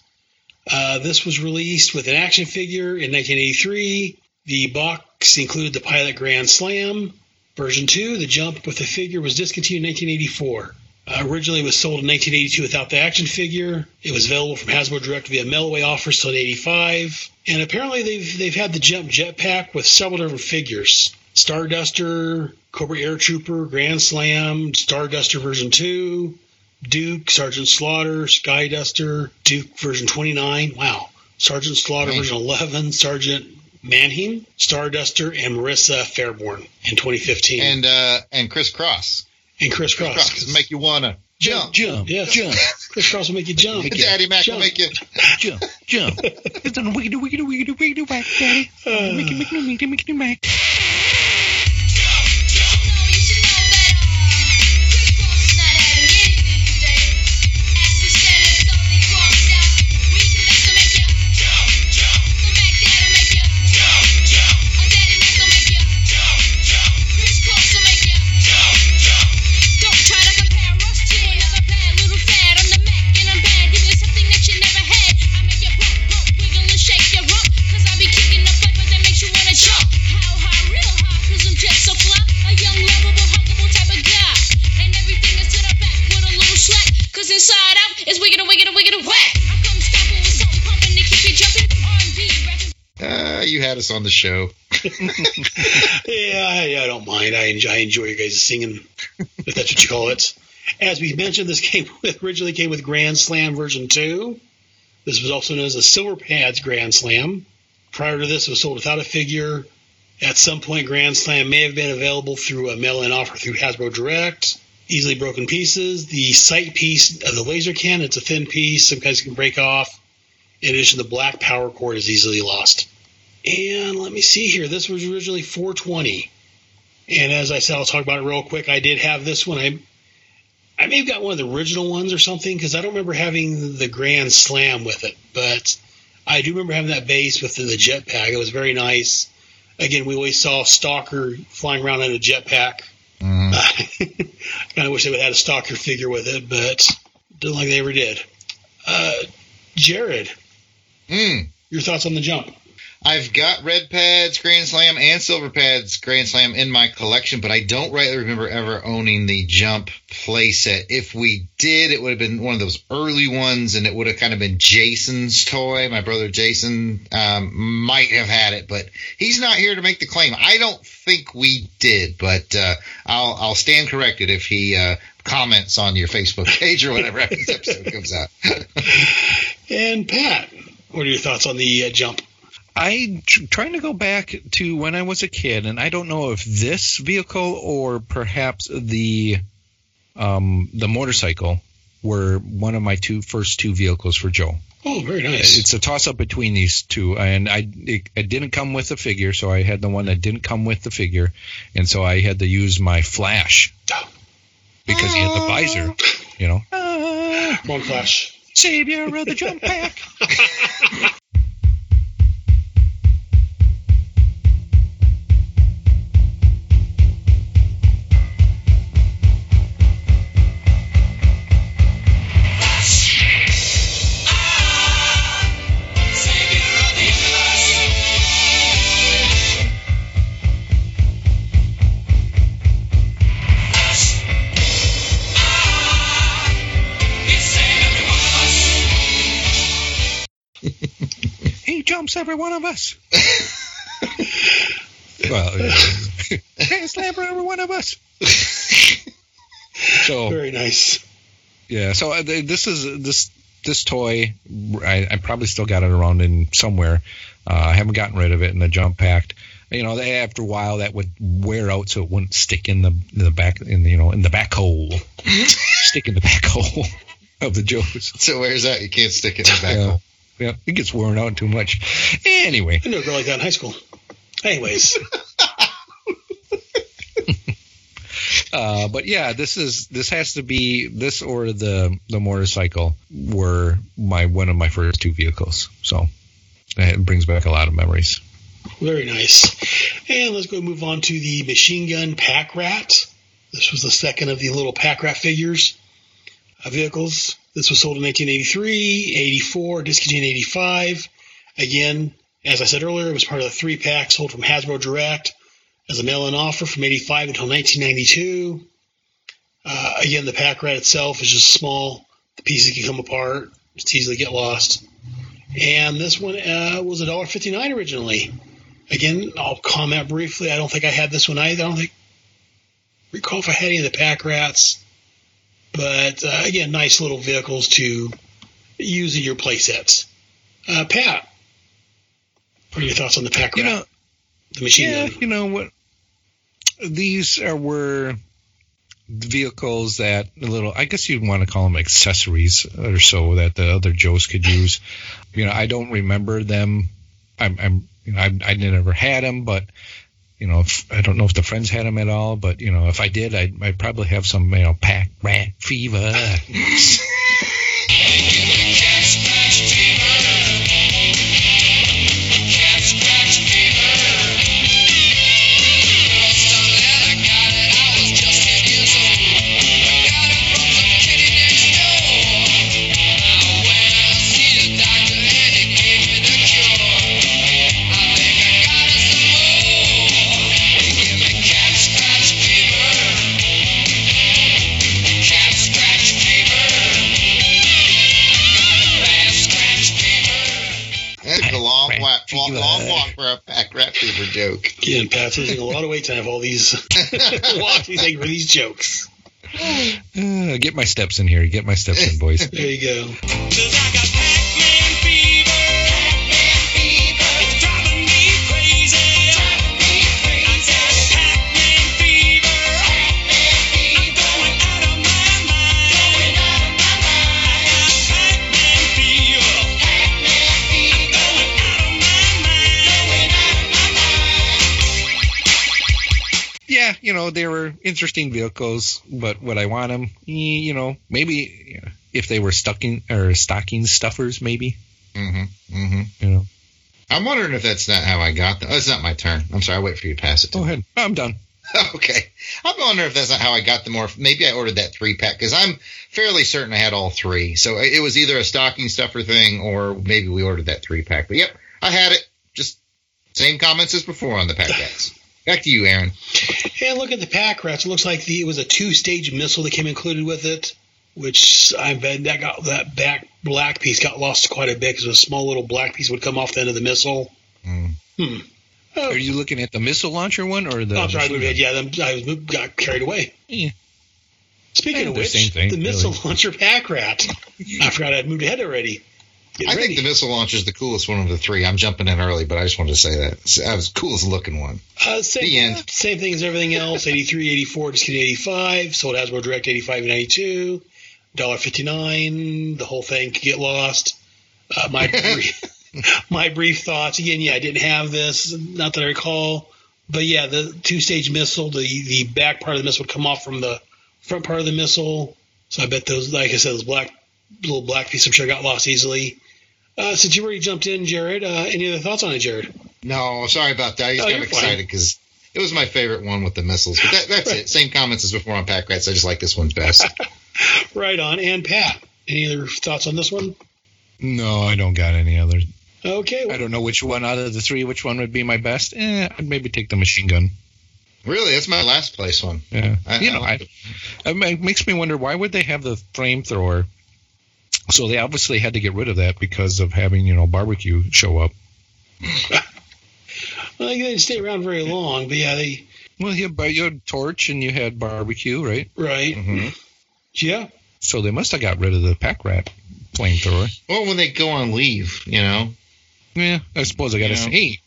This was released with an action figure in 1983. The box included the Pilot Grand Slam. Version 2, the Jump with the figure, was discontinued in 1984. Originally, it was sold in 1982 without the action figure. It was available from Hasbro Direct via mail-away offers until 1985. And apparently, they've had the Jump Jetpack with several different figures. Starduster, Cobra Air Trooper, Grand Slam, Starduster Version 2... Duke, Sergeant Slaughter, Skyduster, Duke version 29, wow, Sergeant Slaughter version 11, Sergeant Manheim, Starduster, and Marissa Fairborn in 2015. And Chris Cross. Chris Cross make you want to jump. Chris Cross will make you jump. Daddy Mac will make you jump. It's on wiggity whack, Daddy. Make it Mac. You had us on the show. Yeah, I don't mind. I enjoy you guys singing, if that's what you call it. As we mentioned, this originally came with Grand Slam version 2. This was also known as the Silver Pads Grand Slam. Prior to this, it was sold without a figure. At some point, Grand Slam may have been available through a mail-in offer through Hasbro Direct. Easily broken pieces. The sight piece of the laser can, it's a thin piece. Some guys can break off. In addition, the black power cord is easily lost. And let me see here. This was originally $420. And as I said, I'll talk about it real quick. I did have this one. I may have got one of the original ones or something because I don't remember having the Grand Slam with it. But I do remember having that base with the jetpack. It was very nice. Again, we always saw Stalker flying around in a jetpack. Mm-hmm. I kind of wish they would have had a stalker figure with it, but didn't like they ever did. Jared, your thoughts on the jump? I've got Red Pads Grand Slam and Silver Pads Grand Slam in my collection, but I don't rightly remember ever owning the Jump playset. If we did, it would have been one of those early ones, and it would have kind of been Jason's toy. My brother Jason might have had it, but he's not here to make the claim. I don't think we did, but I'll stand corrected if he comments on your Facebook page or whatever after this episode comes out. And Pat, what are your thoughts on the Jump? I'm trying to go back to when I was a kid, and I don't know if this vehicle or perhaps the motorcycle were one of my first two vehicles for Joe. Oh, very nice. It's a toss-up between these two, and it didn't come with a figure, so I had the one that didn't come with the figure, and so I had to use my Flash because he had the visor, you know. One Flash. Savior of the Jump Pack. Every one of us. Well, yeah. Can't slammer every one of us. So very nice. Yeah. So this toy. I probably still got it around in somewhere. I haven't gotten rid of it in the jump pack. You know, after a while that would wear out, so it wouldn't stick in the back in the back hole. Stick in the back hole of the Joes. So it wears out. You can't stick it in the back hole. Yeah, it gets worn out too much. Anyway. I knew a girl like that in high school. Anyways. But yeah, this has to be this or the motorcycle were one of my first two vehicles. So it brings back a lot of memories. Very nice. And let's go move on to the machine gun pack rat. This was the second of the little pack rat figures vehicles. This was sold in 1983, 84, discontinued in 85. Again, as I said earlier, it was part of the three-pack sold from Hasbro Direct as a mail-in offer from 85 until 1992. Again, the pack rat itself is just small. The pieces can come apart. It's easily get lost. And this one was $1.59 originally. Again, I'll comment briefly. I don't think I had this one either. I don't think recall if I had any of the pack rats. But, again, nice little vehicles to use in your play sets. Pat, what are your thoughts on the pack rat? The machine gun? You know what? These were vehicles that I guess you'd want to call them accessories or so that the other Joes could use. You know, I don't remember them. I never had them, but... You know, I don't know if the friends had them at all, but, you know, if I did, I'd probably have some, you know, pack rat fever. Joke. Again, Pat's losing a lot of weight to have all these walks he's taking for these jokes. Get my steps in, boys. There you go. 'Cause I got Pac-Man fever, it's driving me crazy. I said Pac-Man fever, I'm going out of my mind. I got Pac-Man fever, I'm going out of my mind. Yeah, you know, they were interesting vehicles, but would I want them? You know, maybe if they were stocking stuffers, maybe. Mm-hmm. Mm-hmm. You know, I'm wondering if that's not how I got them. Oh, it's not my turn. I'm sorry. I'll wait for you to pass it to me. Go ahead. I'm done. Okay. I wonder if that's not how I got them, or if maybe I ordered that 3-pack, because I'm fairly certain I had all three. So it was either a stocking stuffer thing, or maybe we ordered that 3-pack. But yep, I had it. Just same comments as before on the pack rats. Back to you, Aaron. Yeah, look at the pack rats. It looks like it was a 2-stage missile that came included with it, which I bet that back black piece got lost quite a bit, because a small little black piece would come off the end of the missile. Mm. Hmm. Are you looking at the missile launcher one or the? Oh, I'm sorry, I got carried away. Yeah. Speaking of which, the missile launcher pack rat. I forgot I'd moved ahead already. I think the missile launcher is the coolest one of the three. I'm jumping in early, but I just wanted to say that. That was the coolest looking one. Same thing as everything else. 83, 84, just kidding, 85. Sold Hasbro Direct 85 and 92. $1.59. The whole thing could get lost. My brief thoughts. Again, yeah, I didn't have this. Not that I recall. But, yeah, the 2-stage missile, the back part of the missile would come off from the front part of the missile. So I bet those, like I said, those little black piece, I'm sure got lost easily. Since you already jumped in, Jared, any other thoughts on it, Jared? No, sorry about that. I just got excited because it was my favorite one with the missiles. But that's it. Same comments as before on Pack Rats. I just like this one best. Right on. And Pat, any other thoughts on this one? No, I don't got any others. Okay. Well, I don't know which one out of the three, which one would be my best. I'd maybe take the machine gun. Really? That's my last place one. Yeah. It makes me wonder, why would they have the flamethrower? So they obviously had to get rid of that because of having, barbecue show up. Well, they didn't stay around very long, but yeah, they... Well, you had torch and you had barbecue, right? Right. Mm-hmm. Yeah. So they must have got rid of the pack rat flamethrower. Well, when they go on leave, Yeah, I suppose I got to say.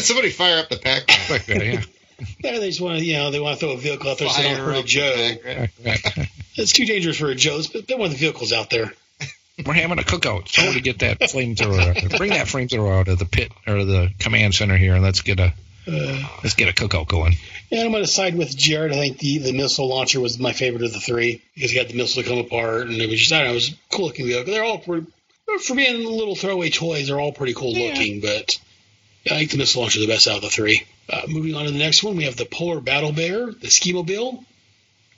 Somebody fire up the pack rat. Like that, yeah. They just want to, they want to throw a vehicle out there so they don't hurt a Joe. It's too dangerous for a Joe's, but they want the vehicles out there. We're having a cookout. So I want to get that flamethrower. Bring that flamethrower out of the pit or the command center here, and let's get a cookout going. Yeah, I'm going to side with Jared. I think the missile launcher was my favorite of the three because he had the missile to come apart, and it was just it was a cool looking vehicle. They're all pretty, for being little throwaway toys, they're all pretty cool looking, but I think the missile launcher is the best out of the three. Moving on to the next one, we have the Polar Battle Bear, the Ski-Mobile.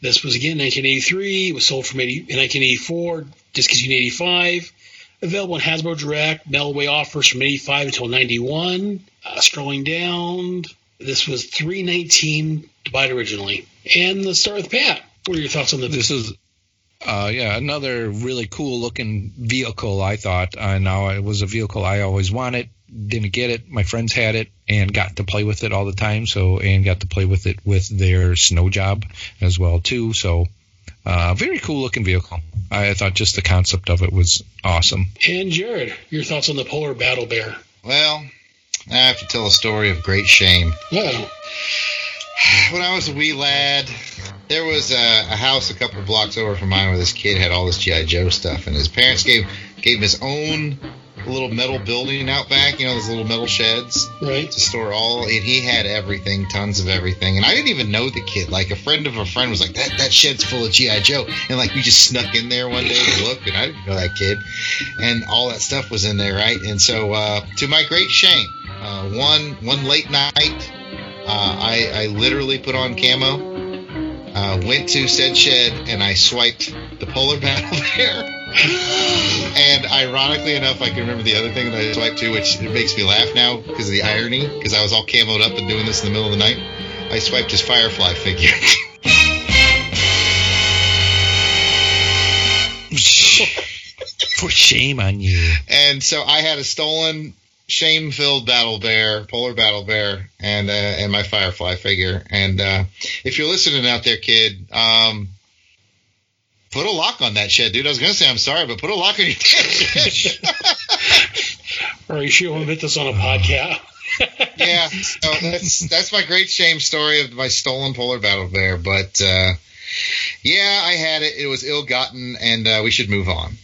This was, again, 1983. It was sold in 1984, discontinued in 85. Available on Hasbro Direct. Melway offers from 85 until 91. Scrolling down, this was $319 to buy it originally. And let's start with Pat. What are your thoughts on this? This is, another really cool-looking vehicle, I thought. It was a vehicle I always wanted. Didn't get it. My friends had it and got to play with it all the time. And got to play with it with their snow job as well too. So very cool looking vehicle. I thought just the concept of it was awesome. And Jared, your thoughts on the Polar Battle Bear? Well, I have to tell a story of great shame. Yeah. When I was a wee lad, there was a house a couple of blocks over from mine where this kid had all this G.I. Joe stuff, and his parents gave him his own little metal building out back, those little metal sheds, right, to store all, and he had everything, tons of everything, and I didn't even know the kid. Like, a friend of a friend was like, that shed's full of G.I. Joe, and like, we just snuck in there one day to look, and I didn't know that kid, and all that stuff was in there, right? And so to my great shame, one late night, I literally put on camo, went to said shed, and I swiped the Polar Battle Bear. And ironically enough, I can remember the other thing that I swiped too, which it makes me laugh now because of the irony, because I was all camoed up and doing this in the middle of the night. I swiped his Firefly figure. For shame on you. And so I had a stolen, shame-filled Battle Bear, Polar Battle Bear, and my Firefly figure. And if you're listening out there, kid, put a lock on that shed, dude. I was going to say I'm sorry, but put a lock on your shed. Or you should admit this on a podcast. Yeah, so that's my great shame story of my stolen Polar Battle Bear. But, yeah, I had it. It was ill-gotten, and we should move on.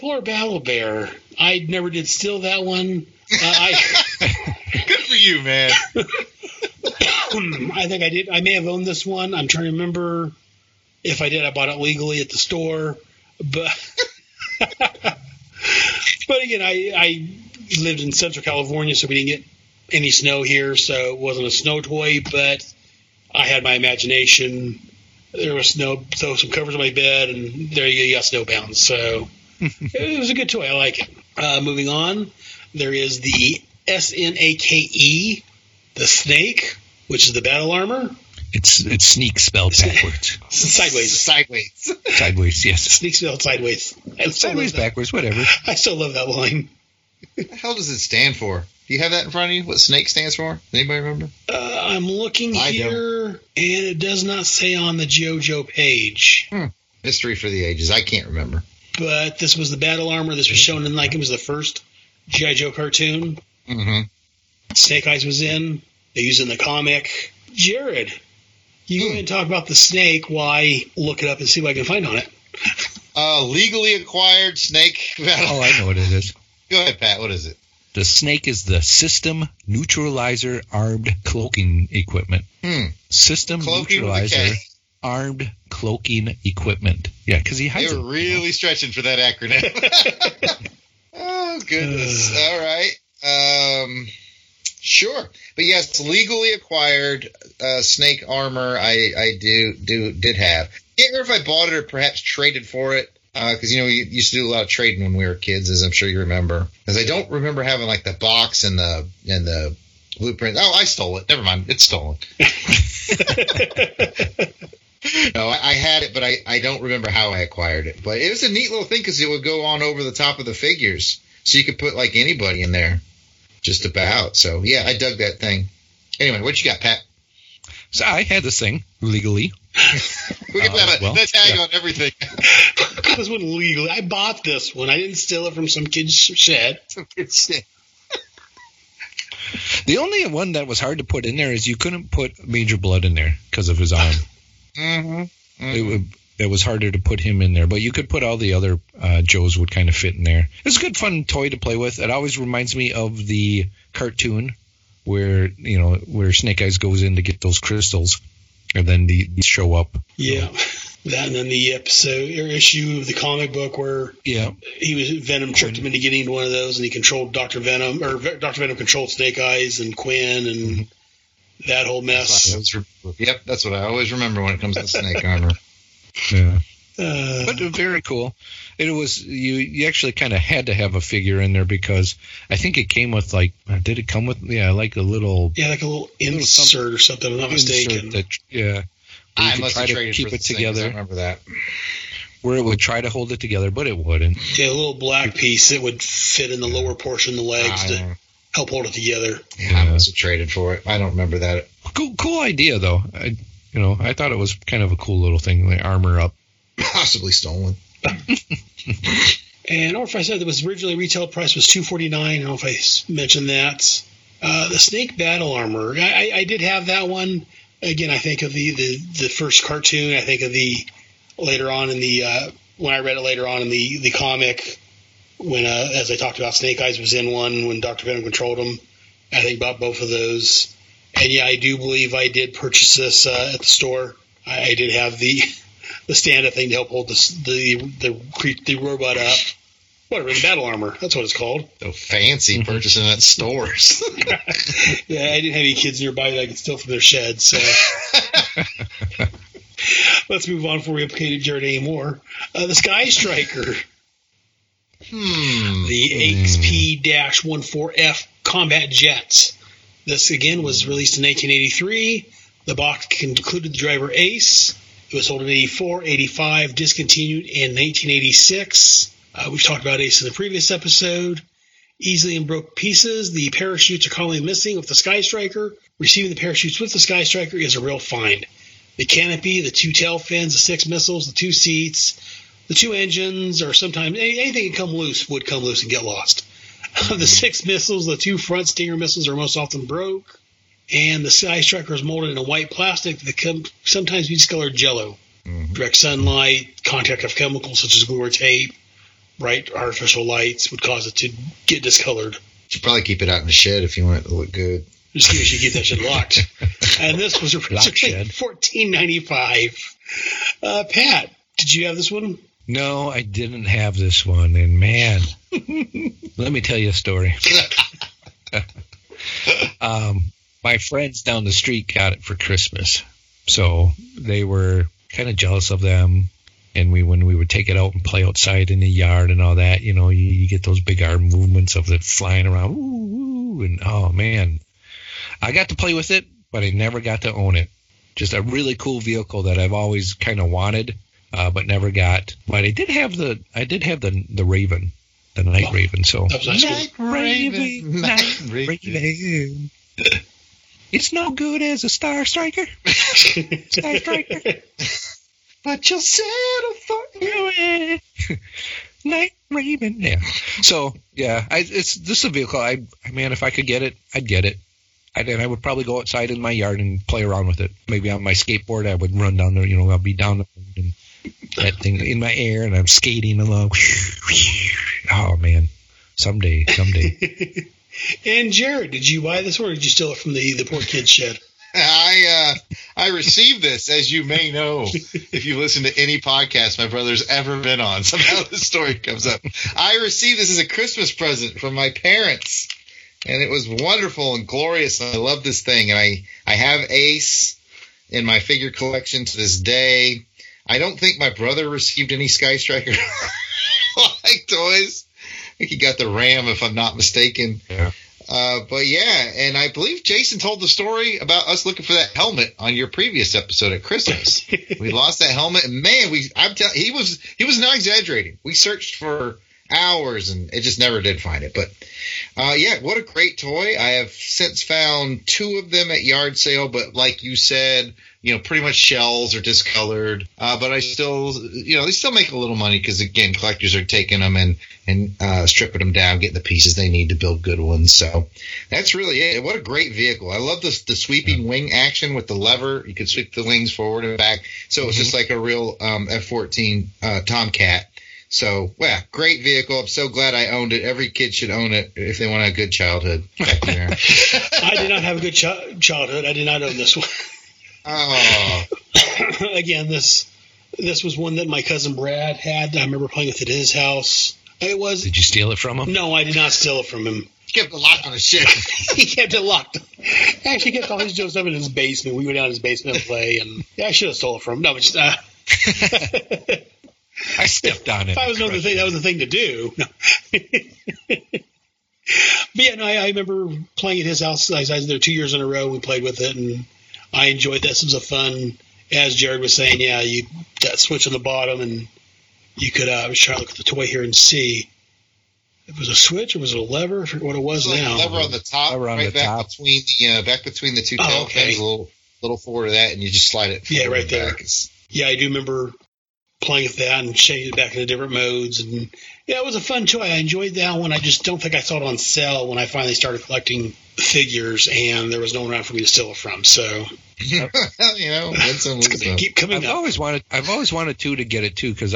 poor Battle Bear. I never did steal that one. Good for you, man. I think I did. I may have owned this one. I'm trying to remember if I did. I bought it legally at the store, but but again, I lived in Central California, so we didn't get any snow here, so it wasn't a snow toy. But I had my imagination. There was snow, so some covers on my bed, and there you go, you got snowbound. So it was a good toy. I like it. Moving on, there is the SNAKE, the Snake, which is the battle armor. It's sneak spelled backwards. Sideways, yes. Sneak spelled sideways. Sideways, backwards, whatever. I still love that line. What the hell does it stand for? Do you have that in front of you? What Snake stands for? Anybody remember? I'm looking here, and it does not say on the JoJo page. Mystery for the ages. I can't remember. But this was the battle armor. This was shown in, like, it was the first G.I. Joe cartoon. Mm-hmm. Snake Eyes was in. They used it in the comic. Jared, you go ahead and talk about the Snake. Why? Look it up and see what I can find on it. Legally acquired Snake battle. Oh, I know what it is. Go ahead, Pat. What is it? The Snake is the System Neutralizer Armed Cloaking Equipment. System cloaking Neutralizer Armed Cloaking Equipment. Yeah, because he hides it. They were really stretching for that acronym. Oh, goodness. All right. Sure. But, yes, legally acquired Snake armor I did have. I can't remember if I bought it or perhaps traded for it. Because, you know, we used to do a lot of trading when we were kids, as I'm sure you remember. Because I don't remember having, like, the box and the blueprint. Oh, I stole it. Never mind. It's stolen. No, I had it, but I don't remember how I acquired it. But it was a neat little thing because it would go on over the top of the figures. So you could put, like, anybody in there just about. So, yeah, I dug that thing. Anyway, what you got, Pat? So I had this thing legally. We can put that tag on everything. This one legally. I bought this one. I didn't steal it from some kid's shed. The only one that was hard to put in there is you couldn't put Major Blood in there because of his arm. It was harder to put him in there, but you could put all the other Joes would kind of fit in there. It's a good, fun toy to play with. It always reminds me of the cartoon where Snake Eyes goes in to get those crystals. And then these show up. Yeah. That and then the episode or issue of the comic book where Venom tricked him into getting into one of those and he controlled Dr. Venom, or Dr. Venom controlled Snake Eyes and Quinn and that whole mess. That's what I always remember when it comes to Snake armor. Yeah. But very cool. It was you actually kind of had to have a figure in there because I think it came with like a little insert or something. I'm not mistaken. I must have traded for this thing. I don't remember that. Where it would try to hold it together, but it wouldn't. Yeah, a little black piece that would fit in the lower portion of the legs to help hold it together. Yeah, I must have traded for it. I don't remember that. Cool idea though. I thought it was kind of a cool little thing. Like armor up. Possibly stolen. And I don't know if I said that was originally retail price was $249. I don't know if I mentioned that. The Snake battle armor. I did have that one. Again, I think of the first cartoon. I think of the later on in the when I read it later on in the comic when as I talked about Snake Eyes was in one when Dr. Venom controlled him. I think about both of those. And yeah, I do believe I did purchase this at the store. I did have the stand-up thing to help hold the robot up. Whatever, the battle armor. That's what it's called. So fancy purchasing at stores. Yeah, I didn't have any kids nearby that I could steal from their shed, so. Let's move on before we implicate Jared anymore. The Sky Striker. The XP-14F combat jets. This, again, was released in 1983. The box included the driver Ace. It was sold in 84, 85, discontinued in 1986. We've talked about Ace in the previous episode. Easily in broke pieces, the parachutes are commonly missing with the Sky Striker. Receiving the parachutes with the Sky Striker is a real find. The canopy, the two tail fins, the 6 missiles, the 2 seats, the 2 engines, or sometimes anything that would come loose and get lost. The 6 missiles, the 2 front Stinger missiles are most often broke. And the Sky Striker is molded in a white plastic that can sometimes be discolored jello. Direct sunlight, contact of chemicals such as glue or tape, bright artificial lights would cause it to get discolored. You should probably keep it out in the shed if you want it to look good. Just you should keep that shit locked. And this was originally $14.95. Pat, did you have this one? No, I didn't have this one. And, man, let me tell you a story. My friends down the street got it for Christmas. So they were kind of jealous of them. And when we would take it out and play outside in the yard and all that, you know, you get those big arm movements of it flying around. Ooh, and, oh, man. I got to play with it, but I never got to own it. Just a really cool vehicle that I've always kind of wanted, but never got. But I did have the Raven, the Night Raven. So Night Raven. It's no good as a Star Striker. Star Striker. But you'll settle for it. Night Raven. Yeah. So yeah, this is a vehicle. Man, if I could get it, I'd get it. And I would probably go outside in my yard and play around with it. Maybe on my skateboard, I would run down there. You know, I'll be down there and that thing in my air, and I'm skating along. Oh, man. Someday. And, Jared, did you buy this, or did you steal it from the poor kid's shed? I received this, as you may know, if you listen to any podcast my brother's ever been on. Somehow this story comes up. I received this as a Christmas present from my parents. And it was wonderful and glorious, and I love this thing. And I have Ace in my figure collection to this day. I don't think my brother received any Sky Striker like toys. I think he got the Ram, if I'm not mistaken. Yeah. But, yeah, and I believe Jason told the story about us looking for that helmet on your previous episode at Christmas. We lost that helmet, and, man, he was not exaggerating. We searched for hours, and it just never did find it. But yeah, what a great toy. I have since found two of them at yard sale, but like you said, you know, pretty much shells are discolored. But I still, you know, they still make a little money because, again, collectors are taking them and stripping them down, getting the pieces they need to build good ones. So that's really it. What a great vehicle. I love the sweeping wing action with the lever. You could sweep the wings forward and back. So it was just like a real F-14 Tomcat. So, wow, great vehicle. I'm so glad I owned it. Every kid should own it if they want a good childhood. Back in there. I did not have a good childhood. I did not own this one. Oh. Again, this was one that my cousin Brad had. I remember playing with it at his house. It was. Did you steal it from him? No, I did not steal it from him. He kept it locked on his ship. He kept it locked. Actually, he kept all his jokes up in his basement. We went down to his basement and play. And yeah, I should have stole it from him. No, but I stepped on it. If I was another thing, that was the thing to do. No. But yeah, no, I remember playing at his house. I was there 2 years in a row. We played with it, and I enjoyed this. It was a fun, as Jared was saying. Yeah, you that switch on the bottom, and you could. I was trying to look at the toy here and see. It was a switch. Or was it a lever? I forget what it was like now. A lever on the top, back between the two tail fins, a little forward of that, and you just slide it. Yeah, right there. Yeah, I do remember playing with that and changing it back into different modes. And yeah, it was a fun toy. I enjoyed that one. I just don't think I saw it on sale when I finally started collecting figures, and there was no one around for me to steal it from. So, you know, keep coming up. I've always wanted to get it too, because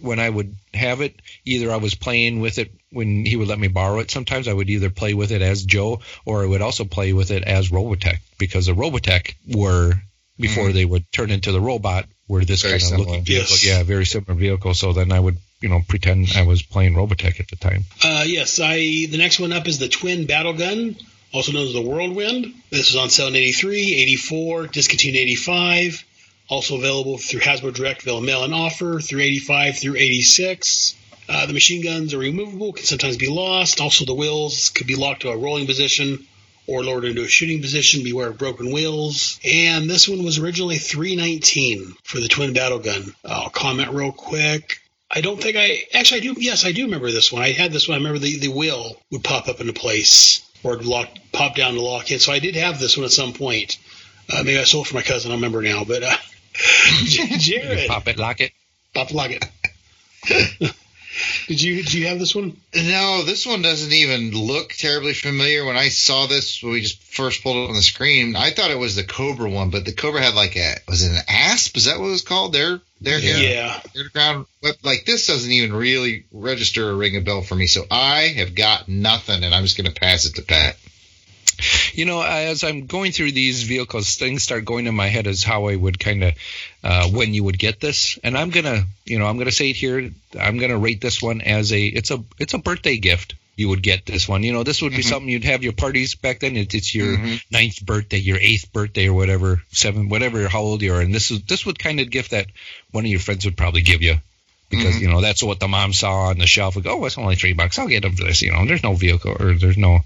when I would have it, either I was playing with it when he would let me borrow it. Sometimes I would either play with it as Joe, or I would also play with it as Robotech, because the Robotech were, before they would turn into the robot, were this very kind of looking vehicle. Yes. Yeah, very similar vehicle. So then I would, you know, pretend I was playing Robotech at the time. Yes, the next one up is the Twin Battle Gun, also known as the Whirlwind. This was on sale in 83, 84, discontinued 85, also available through Hasbro Direct, via mail and offer, through 85 through 86. The machine guns are removable, can sometimes be lost. Also, the wheels could be locked to a rolling position or lowered into a shooting position. Beware of broken wheels. And this one was originally $319 for the Twin Battle Gun. I'll comment real quick. I don't think I do. Yes, I do remember this one. I had this one. I remember the wheel would pop up into place, or pop down to lock in. So I did have this one at some point. Maybe I sold it for my cousin. I don't remember now. But Jared. Pop it, lock it. Pop it, lock it. Did you have this one? No, this one doesn't even look terribly familiar. When I saw this, when we just first pulled it on the screen, I thought it was the Cobra one, but the Cobra had like a – was it an ASP? Is that what it was called? Their ground – like this doesn't even really register or ring a bell for me. So I have got nothing, and I'm just going to pass it to Pat. You know, as I'm going through these vehicles, things start going in my head as how I would kind of when you would get this. And I'm gonna say it here. I'm gonna rate this one as it's a birthday gift. You would get this one. You know, this would be something you'd have your parties back then. It's your ninth birthday, your eighth birthday, or whatever, seven, whatever, how old you are. And this would kind of gift that one of your friends would probably give you. Because, you know, that's what the mom saw on the shelf. Like, oh, it's only $3. I'll get them for this. You know, there's no vehicle or there's no.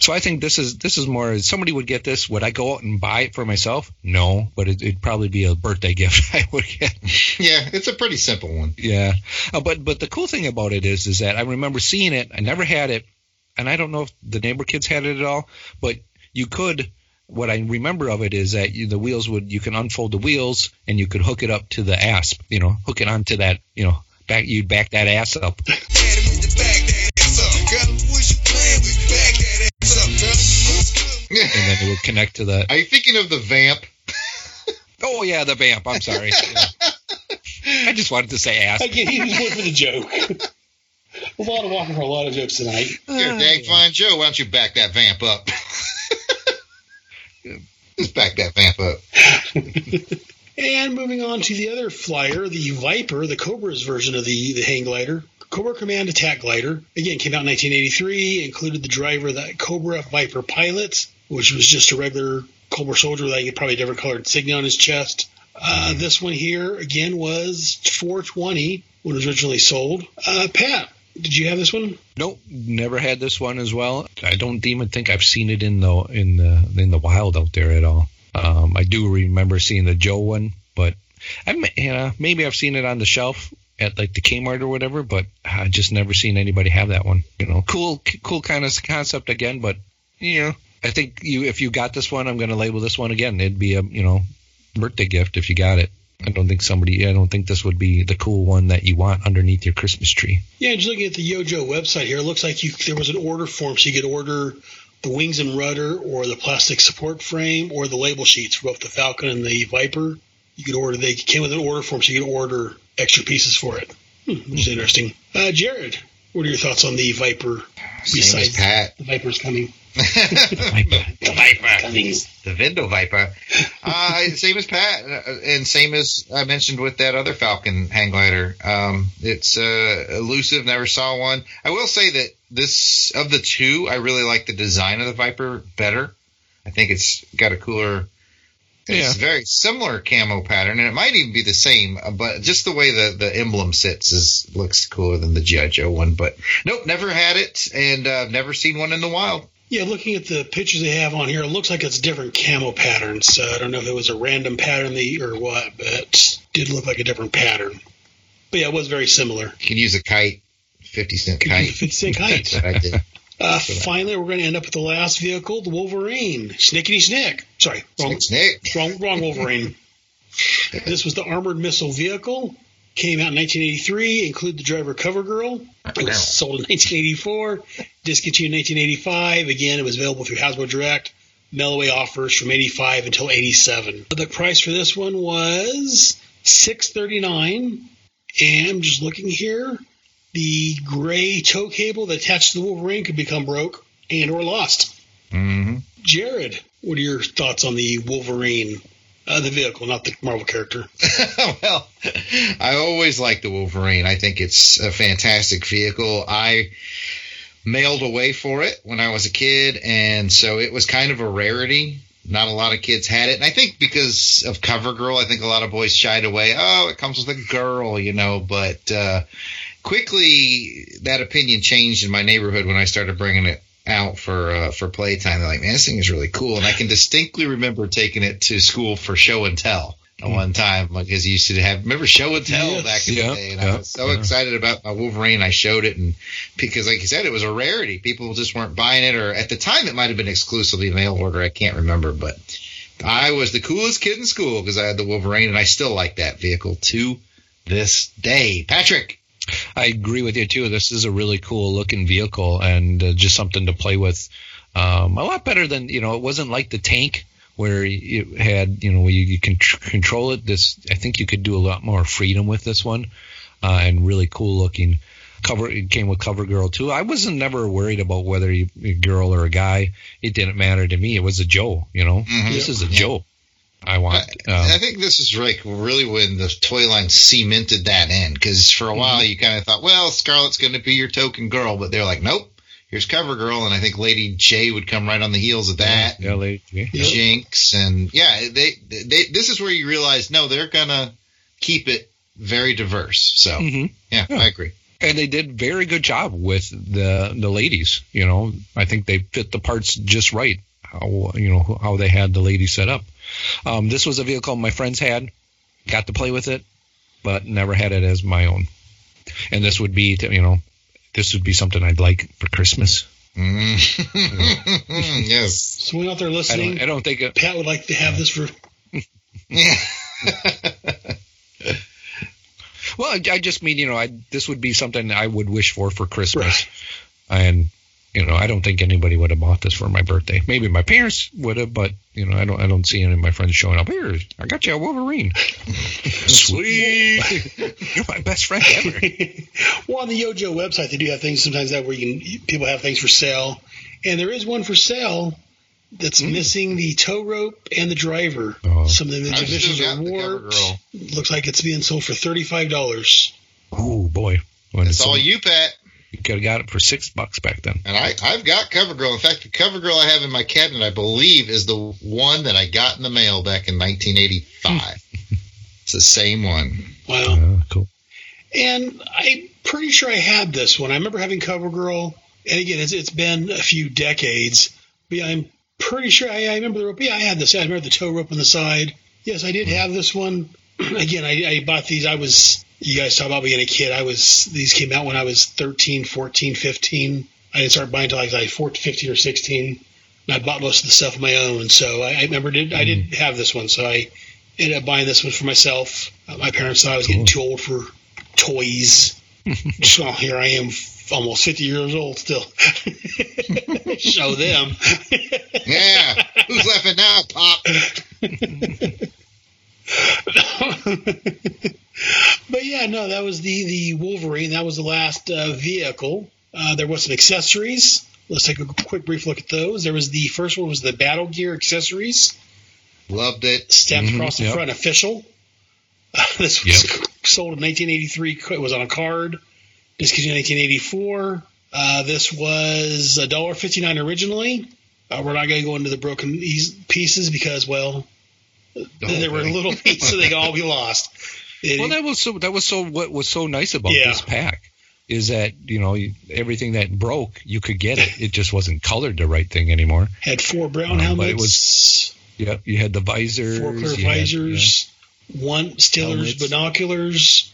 So I think this is more – somebody would get this. Would I go out and buy it for myself? No, but it'd probably be a birthday gift I would get. Yeah, it's a pretty simple one. Yeah. But the cool thing about it is that I remember seeing it. I never had it, and I don't know if the neighbor kids had it at all, but you could – what I remember of it is that the wheels would – you can unfold the wheels, and you could hook it up to the ASP, you know, hook it onto that, you know, back. You'd back that ass up. And then it would connect to the... Are you thinking of the vamp? Oh, yeah, the vamp. I'm sorry. Yeah. I just wanted to say ass. Again, he was going for the joke. A lot of walking for a lot of jokes tonight. You're a dang fine Joe. Why don't you back that vamp up? Just back that vamp up. And moving on to the other flyer, the Viper, the Cobra's version of the hang glider. Cobra Command Attack Glider, again, came out in 1983, included the driver, the Cobra Viper Pilot, which was just a regular Cobra soldier with like probably a different colored signet on his chest. This one here, again, was $420 when it was originally sold. Pat, did you have this one? Nope, never had this one as well. I don't even think I've seen it in the wild out there at all. I do remember seeing the Joe one, but maybe I've seen it on the shelf at like the Kmart or whatever, but I just never seen anybody have that one. You know, cool kind of concept again, but you know, I think if you got this one, I'm going to label this one again. It'd be a, you know, birthday gift if you got it. I don't think this would be the cool one that you want underneath your Christmas tree. Yeah, just looking at the YoJo website here, it looks like there was an order form, so you could order the wings and rudder, or the plastic support frame, or the label sheets for both the Falcon and the Viper. You could order. They came with an order form, so you could order extra pieces for it, which is interesting. Jared, what are your thoughts on the Viper? Besides Pat, the Viper's coming. The Viper coming. The Vendo Viper. Same as Pat, and same as I mentioned with that other Falcon hang glider. It's elusive. Never saw one. I will say that this of the two, I really like the design of the Viper better. I think it's got a cooler. It's a very similar camo pattern, and it might even be the same, but just the way the emblem sits looks cooler than the G.I. Joe one. But nope, never had it, and never seen one in the wild. Yeah, looking at the pictures they have on here, it looks like it's different camo patterns. So I don't know if it was a random pattern or what, but it did look like a different pattern. But yeah, it was very similar. You can use a kite, 50-cent kite. 50-cent kite. That's what I did. Finally, we're going to end up with the last vehicle, the Wolverine. Snickety Snick. Sorry, wrong. Snick. Wrong Wolverine. This was the armored missile vehicle. Came out in 1983. Included the driver CoverGirl. It was sold in 1984. Discontinued in 1985. Again, it was available through Hasbro Direct. Mail-away offers from 85 until 87. The price for this one was $639. And I'm just looking here. The gray tow cable that attached to the Wolverine could become broke and or lost. Mm-hmm. Jared, what are your thoughts on the Wolverine, the vehicle, not the Marvel character? Well, I always like the Wolverine. I think it's a fantastic vehicle. I mailed away for it when I was a kid, and so it was kind of a rarity. Not a lot of kids had it. And I think because of CoverGirl, I think a lot of boys shied away. Oh, it comes with a girl, you know, but quickly, that opinion changed in my neighborhood when I started bringing it out for playtime. They're like, man, this thing is really cool. And I can distinctly remember taking it to school for show and tell one time, because you used to have – remember show and tell back in the day? And I was so excited about my Wolverine. I showed it, and because, like you said, it was a rarity. People just weren't buying it, or at the time it might have been exclusively mail order. I can't remember, but I was the coolest kid in school because I had the Wolverine, and I still like that vehicle to this day. Patrick. I agree with you too. This is a really cool looking vehicle and just something to play with. A lot better than, you know, it wasn't like the tank where it had, you know, where you can control it. This, I think you could do a lot more freedom with this one, and really cool looking. Cover, it came with cover girl too. I wasn't never worried about whether you a girl or a guy. It didn't matter to me. It was a Joe, you know. Mm-hmm. This is a Joe. I want. I think this is like really when the toy line cemented that in, because for a while you kind of thought, well, Scarlett's going to be your token girl, but they're like, nope, here's cover girl, and I think Lady J would come right on the heels of that. Yeah, Lady J. Jinx, and yeah, they this is where you realize, no, they're gonna keep it very diverse. So yeah, I agree. And they did a very good job with the ladies. You know, I think they fit the parts just right. How, you know, how they had the ladies set up. This was a vehicle my friends had, got to play with it, but never had it as my own. And this would be, you know, this would be something I'd like for Christmas. Mm. Yes. Someone out there listening, I don't think Pat would like to have this for. Yeah. Well, I just mean, you know, this would be something I would wish for Christmas. Right. And, you know, I don't think anybody would have bought this for my birthday. Maybe my parents would have, but, you know, I don't see any of my friends showing up. Here, I got you a Wolverine. Sweet. You're my best friend ever. Well, on the YoJo website, they do have things sometimes that where people have things for sale. And there is one for sale that's missing the tow rope and the driver. Oh. Some of the transmissions are warped. Looks like it's being sold for $35. Oh, boy. That's all you, Pat. You could have got it for $6 back then. And I've got CoverGirl. In fact, the CoverGirl I have in my cabinet, I believe, is the one that I got in the mail back in 1985. It's the same one. Wow. Cool. And I'm pretty sure I had this one. I remember having CoverGirl. And again, it's been a few decades. But I'm pretty sure I remember the rope. Yeah, I had this. I remember the tow rope on the side. Yes, I did have this one. Again, I bought these. I was, you guys talk about being a kid. These came out when I was 13, 14, 15. I didn't start buying until I was like 14, 15 or 16. And I bought most of the stuff on my own. So I remember I didn't have this one. So I ended up buying this one for myself. My parents thought I was getting too old for toys. So here I am, almost 50 years old still. Show them. Yeah. Who's laughing now, Pop? But yeah, no, that was the Wolverine. That was the last vehicle. There was some accessories. Let's take a quick brief look at those. There was the first one was the Battle Gear accessories. Loved it. Stamped across the front, official. This was sold in 1983. It was on a card. Discontinued in 1984. This was $1.59 originally. We're not going to go into the broken pieces because, well, there were little pieces, so they could all be lost. Well, what was so nice about this pack is that, you know, everything that broke, you could get it. It just wasn't colored the right thing anymore. Had four brown helmets. You had the visors. Four clear visors. One stillers, binoculars,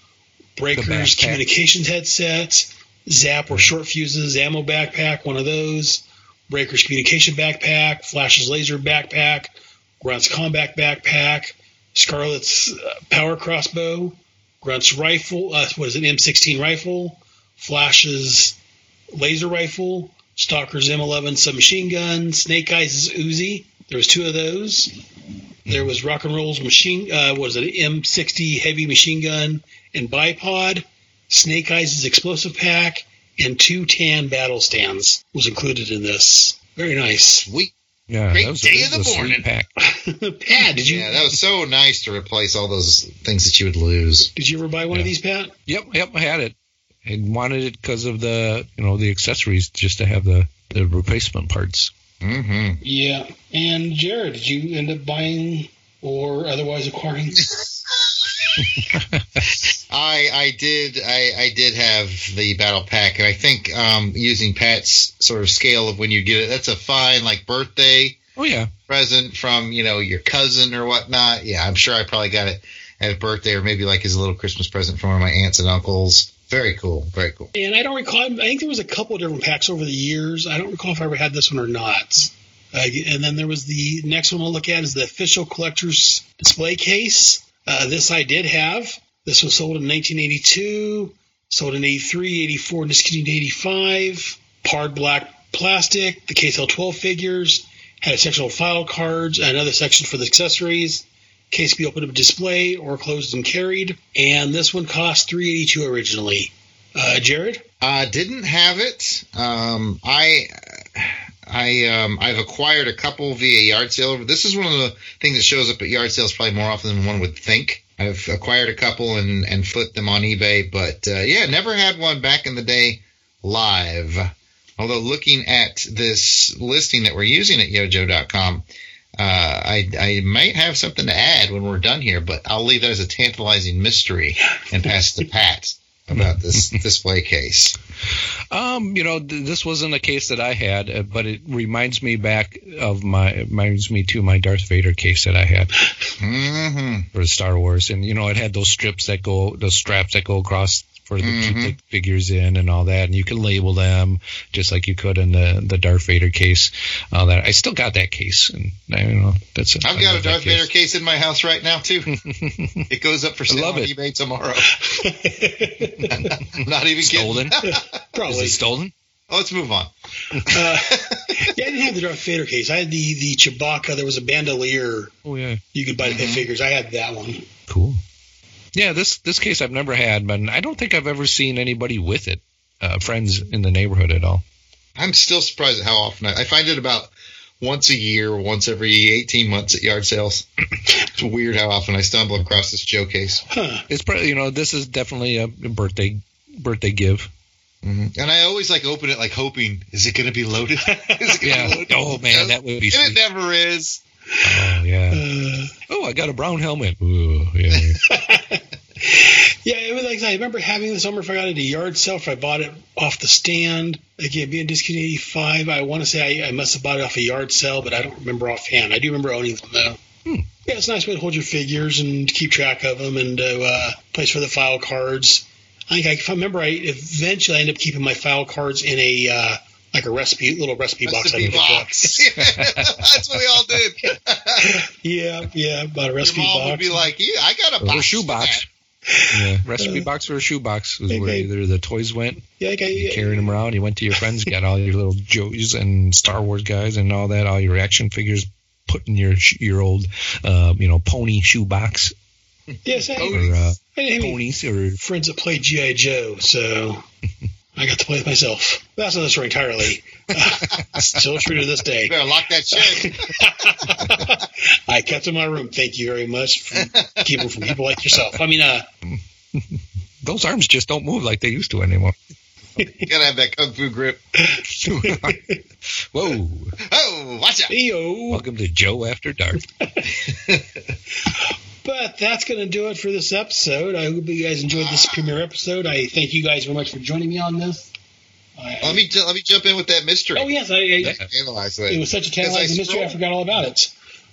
breakers, communications headsets, zap or short fuses, ammo backpack, one of those, breakers communication backpack, Flash's laser backpack, Grunt's combat backpack, Scarlet's power crossbow, Grunt's rifle, an M16 rifle, Flash's laser rifle, Stalker's M11 submachine gun, Snake Eyes' Uzi. There was two of those. There was Rock and Roll's M60 heavy machine gun and bipod, Snake Eyes' explosive pack, and two tan battle stands was included in this. Very nice. Sweet. Yeah, great day of the morning. Pat, did you? Yeah, that was so nice to replace all those things that you would lose. Did you ever buy one of these, Pat? Yep, I had it. I wanted it because of the, you know, the accessories, just to have the replacement parts. Mm-hmm. Yeah. And Jared, did you end up buying or otherwise acquiring? I did have the battle pack, and I think using Pat's sort of scale of when you get it, that's a fine like birthday present from, you know, your cousin or whatnot. Yeah, I'm sure I probably got it at a birthday or maybe like as a little Christmas present from one of my aunts and uncles. Very cool, very cool. And I don't recall. I think there was a couple of different packs over the years. I don't recall if I ever had this one or not. And then there was the next one I'll look at is the official collector's display case. This I did have. This was sold in 1982. Sold in 83, 84, discontinued 85. Hard black plastic. The KSL-12 figures had a section of file cards and another section for the accessories. Case could be opened up display or closed and carried. And this one cost $382 originally. Jared? Didn't have it. I've acquired a couple via yard sale. This is one of the things that shows up at yard sales probably more often than one would think. I've acquired a couple and flipped them on eBay, but never had one back in the day live. Although looking at this listing that we're using at yojo.com, I might have something to add when we're done here, but I'll leave that as a tantalizing mystery and pass to Pat about this display case. This wasn't a case that I had, but it reminds me to my Darth Vader case that I had for Star Wars, and it had those straps that go across for the two figures in and all that, and you can label them just like you could in the Darth Vader case. That I still got that case, and I've got a Darth Vader case in my house right now too. It goes up for sale on eBay tomorrow. Not even stolen. Kidding. Probably. Is it stolen? Oh, let's move on. I didn't have the Darth Vader case. I had the Chewbacca. There was a Bandolier. Oh yeah, you could buy the figures. I had that one. Cool. Yeah, this case I've never had, but I don't think I've ever seen anybody with it, friends in the neighborhood at all. I'm still surprised at how often I find it about once a year, once every 18 months at yard sales. It's weird how often I stumble across this Joe case. Huh. It's probably, this is definitely a birthday give. Mm-hmm. And I always open it hoping, is it going to be loaded? Loaded? Oh man, that would be sweet. And it never is. Oh, yeah. Oh, I got a brown helmet. Ooh, yeah. Yeah, it was I remember having this over if I got it at a yard sale, if I bought it off the stand. Again, being discounted 85, I want to say I must have bought it off a yard sale, but I don't remember offhand. I do remember owning them, though. Yeah, it's a nice way to hold your figures and keep track of them and place for the file cards. I think I eventually I end up keeping my file cards in a a little recipe box. That's what we all did. yeah, about a recipe box. Your mom would be like, yeah, I got a box. Or a shoe box. Yeah, recipe box or a shoe box is where either the toys went, you carried them around, you went to your friends, got all your little Joes and Star Wars guys and all that, all your action figures, put in your old, pony shoe box. Yes, ponies or friends that played G.I. Joe, so... I got to play with myself. That's not the story entirely. Still true to this day. You better lock that shit. I kept in my room. Thank you very much for keeping from people like yourself. I mean, those arms just don't move like they used to anymore. You gotta have that kung fu grip. Whoa! Oh, watch out! Hey-o. Welcome to Joe After Dark. But that's going to do it for this episode. I hope you guys enjoyed this premiere episode. I thank you guys very much for joining me on this. Let me jump in with that mystery. Oh, yes. It was such a tantalizing mystery, I forgot all about it.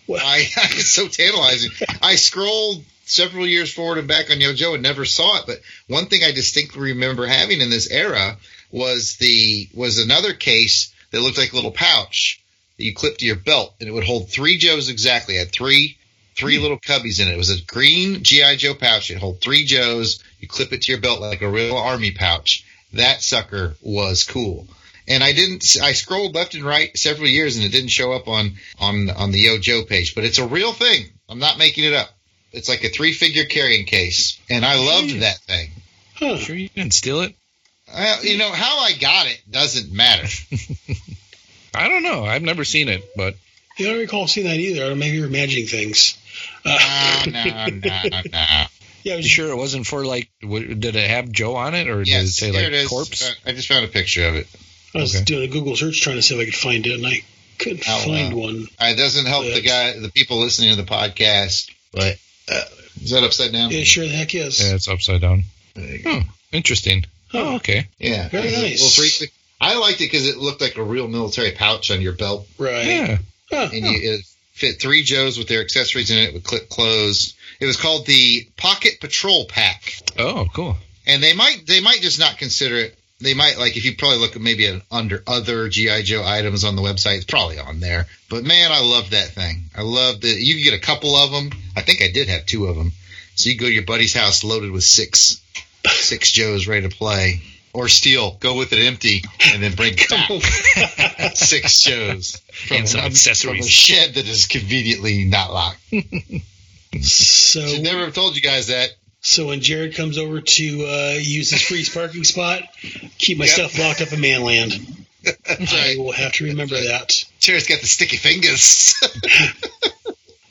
Well, it's so tantalizing. I scrolled several years forward and back on YoJo and never saw it, but one thing I distinctly remember having in this era was another case that looked like a little pouch that you clipped to your belt, and it would hold three Joes exactly. It had three little cubbies in it. It was a green G.I. Joe pouch. It held three Joes. You clip it to your belt like a real army pouch. That sucker was cool. And I scrolled left and right several years, and it didn't show up on the YoJo page. But it's a real thing. I'm not making it up. It's like a three-figure carrying case, and I loved that thing. Huh. Sure you didn't steal it? How I got it doesn't matter. I don't know. I've never seen it, but... I don't recall seeing that either. Or maybe you're imagining things. No. Yeah, you sure it wasn't for did it have Joe on it, or yes, did it say corpse? I just found a picture of it. I was doing a Google search trying to see if I could find it, and I couldn't find one. It doesn't help the people listening to the podcast. But is that upside down? Yeah, sure the heck is. Yeah, it's upside down. Interesting. Oh, okay. Yeah, very nice. I liked it because it looked like a real military pouch on your belt. Right. Yeah. It fit three Joes with their accessories in it with clip clothes. It was called the Pocket Patrol Pack. Oh, cool. And they might just not consider it. They might, if you probably look at maybe under other G.I. Joe items on the website, it's probably on there. But, man, I love that thing. I loved it. You could get a couple of them. I think I did have two of them. So you go to your buddy's house loaded with six. six Joes ready to play. Or steal. Go with it empty and then bring back 6 Joes and some accessories from a shed that is conveniently not locked. So I never have told you guys that. So when Jared comes over to use his freeze parking spot, keep my stuff locked up in Manland. Right. I will have to remember that. Jared's got the sticky fingers.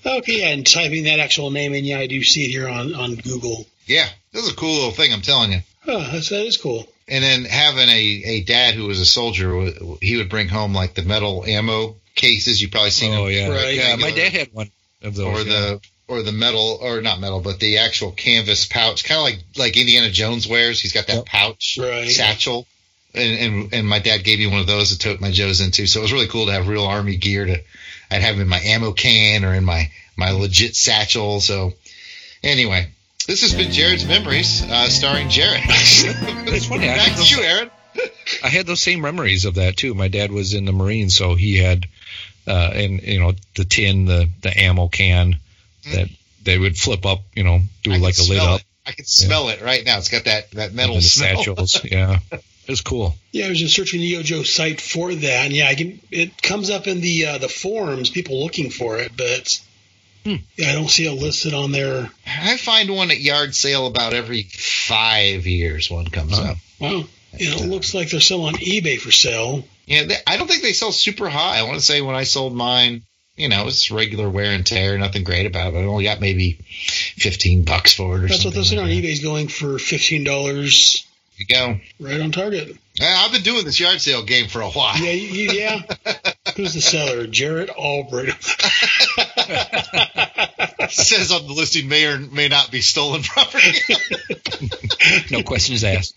Okay, yeah, and typing that actual name in, yeah, I do see it here on Google. Yeah, this is a cool little thing, I'm telling you. Oh, that is cool. And then having a dad who was a soldier, he would bring home like the metal ammo cases. You've probably seen them. Yeah, right. Yeah. My dad had one of those. Or the metal, or not metal, but the actual canvas pouch, kind of like Indiana Jones wears. He's got that pouch, satchel, and my dad gave me one of those to tote my Joes into. So it was really cool to have real Army gear. I'd have them in my ammo can or in my legit satchel. So anyway. This has been Jared's Memories, starring Jared. It's funny. Back to you, Aaron. I had those same memories of that, too. My dad was in the Marines, so he had, and the tin, the ammo can that they would flip up, do like a lid up. I can smell it right now. It's got that metal smell. Satchels, yeah. It was cool. Yeah, I was just searching the YoJo site for that, and it comes up in the forums, people looking for it, but... Yeah, I don't see it listed on there. I find one at yard sale about every 5 years. One comes up. Wow. It looks like there's some on eBay for sale. Yeah, I don't think they sell super high. I want to say when I sold mine, it's regular wear and tear, nothing great about it. I only got maybe $15 for it or something. That's what those on eBay's going for, $15. You go. Right on target. I've been doing this yard sale game for a while. Yeah. Yeah. Who's the seller? Jared Ulrich. Says on the listing may or may not be stolen property. No questions asked.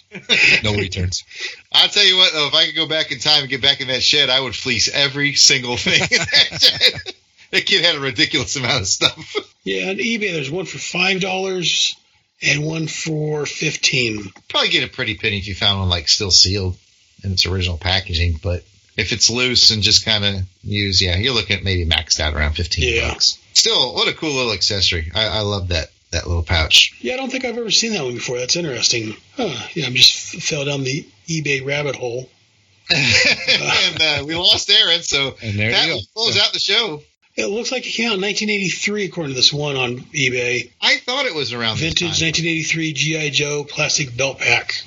No returns. I'll tell you what, though, if I could go back in time and get back in that shed, I would fleece every single thing in that shed. That kid had a ridiculous amount of stuff. Yeah, on eBay, there's one for $5 and one for $15. Probably get a pretty penny if you found one, still sealed in its original packaging, but... If it's loose and just kind of used, you're looking at maybe maxed out around $15. Still, what a cool little accessory. I love that little pouch. Yeah, I don't think I've ever seen that one before. That's interesting. Huh. Yeah, I'm just fell down the eBay rabbit hole. And we lost Aaron, so that will close out the show. It looks like it came out in 1983, according to this one on eBay. I thought it was around vintage 1983 G.I. Joe plastic belt pack.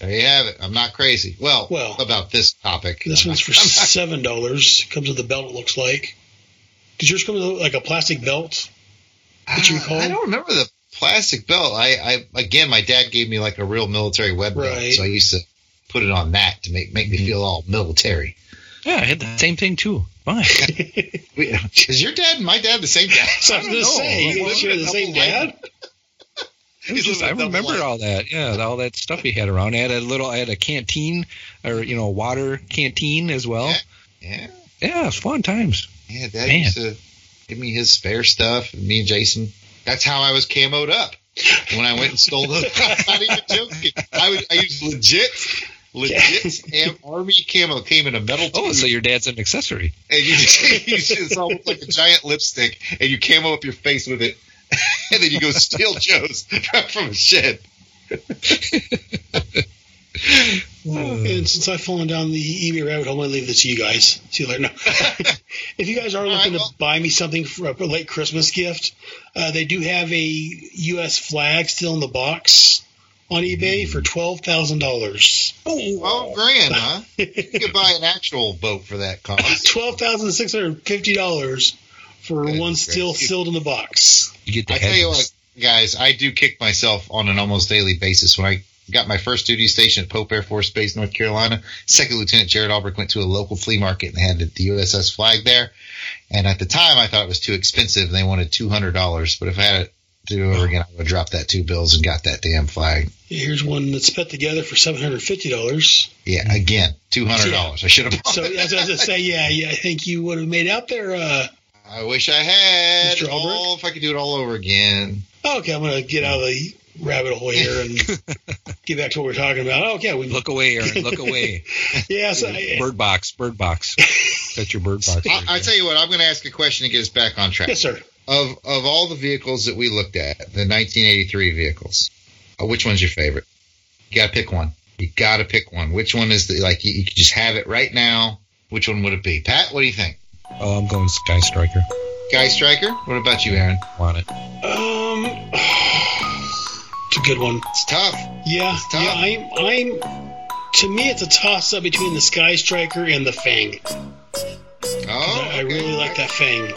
There you have it. I'm not crazy. Well about this topic. This one's for $7. Comes with a belt, it looks like. Did yours come with a plastic belt? Did you recall? I don't remember the plastic belt. Again, my dad gave me a real military web belt, so I used to put it on that to make me feel all military. Yeah, I had the same thing, too. Why? Is your dad and my dad the same dad? So I was going to say, you think you're the same dad? I remembered all that, all that stuff he had around. I had a canteen, or water canteen as well. Yeah, it was fun times. Yeah, Dad used to give me his spare stuff. And me and Jason, that's how I was camoed up when I went and stole those. I'm not even joking. I used legit Army camo. Came in a metal tube. Oh, so your dad's an accessory. And it's almost like a giant lipstick, and you camo up your face with it. And then you go steal Joe's from a shed. And since I've fallen down the eBay rabbit hole, I'm going to leave this to you guys. See you later. No. If you guys are to buy me something for a late Christmas gift, they do have a U.S. flag still in the box on eBay for $12,000. Oh, $12,000, huh? You could buy an actual boat for that cost. $12,650. For one still sealed in the box. You get the tell you what, guys, I do kick myself on an almost daily basis. When I got my first duty station at Pope Air Force Base, North Carolina, Second Lieutenant Jared Ulrich went to a local flea market and had the USS flag there. And at the time, I thought it was too expensive. And they wanted $200. But if I had it to do over again, I would have dropped that $2 and got that damn flag. Here's one that's put together for $750. Yeah, again, $200. Yeah. I should have bought it. As I was going to say, I think you would have made out there I wish I had. Mr. Ulrich? Oh, if I could do it all over again. Okay, I'm going to get out of the rabbit hole here and get back to what we're talking about. Okay, look away, Aaron. Look away. Yes, bird box. That's your bird box. I tell you what, I'm going to ask a question to get us back on track. Yes, sir. Of all the vehicles that we looked at, the 1983 vehicles, which one's your favorite? You got to pick one. You got to pick one. Which one is the, like, you could just have it right now. Which one would it be? Pat, what do you think? Oh, I'm going Sky Striker. Sky Striker? What about you, Aaron? Want it? It's a good one. It's tough. Yeah. It's tough. Yeah, to me, it's a toss-up between the Sky Striker and the Fang. Oh, I really like that Fang.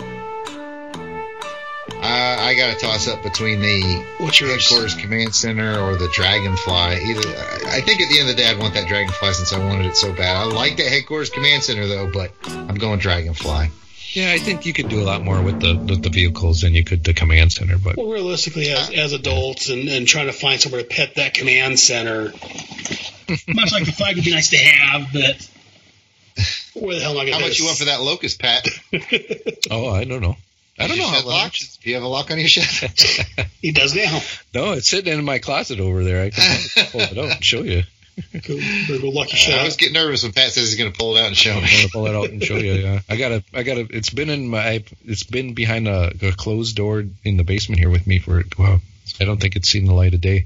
I got a toss-up between the Headquarters Command Center or the Dragonfly. I think at the end of the day, I'd want that Dragonfly since I wanted it so bad. I like that Headquarters Command Center, though, but I'm going Dragonfly. Yeah, I think you could do a lot more with the vehicles than you could the Command Center. But well, realistically, as adults and trying to find somewhere to pet that Command Center, much like the flag would be nice to have, but where the hell am I going to How much you want for that Locust, Pat? Oh, I don't know. I don't know how much. Do you have a lock on your shed? He does now. No, it's sitting in my closet over there. I can pull it out and show you. Cool. Lucky shot. I always get nervous when Pat says he's going to pull it out and show me. I'm going to pull it out and show you. Yeah. I gotta. It's been behind a closed door in the basement here with me for. Wow. I don't think it's seen the light of day.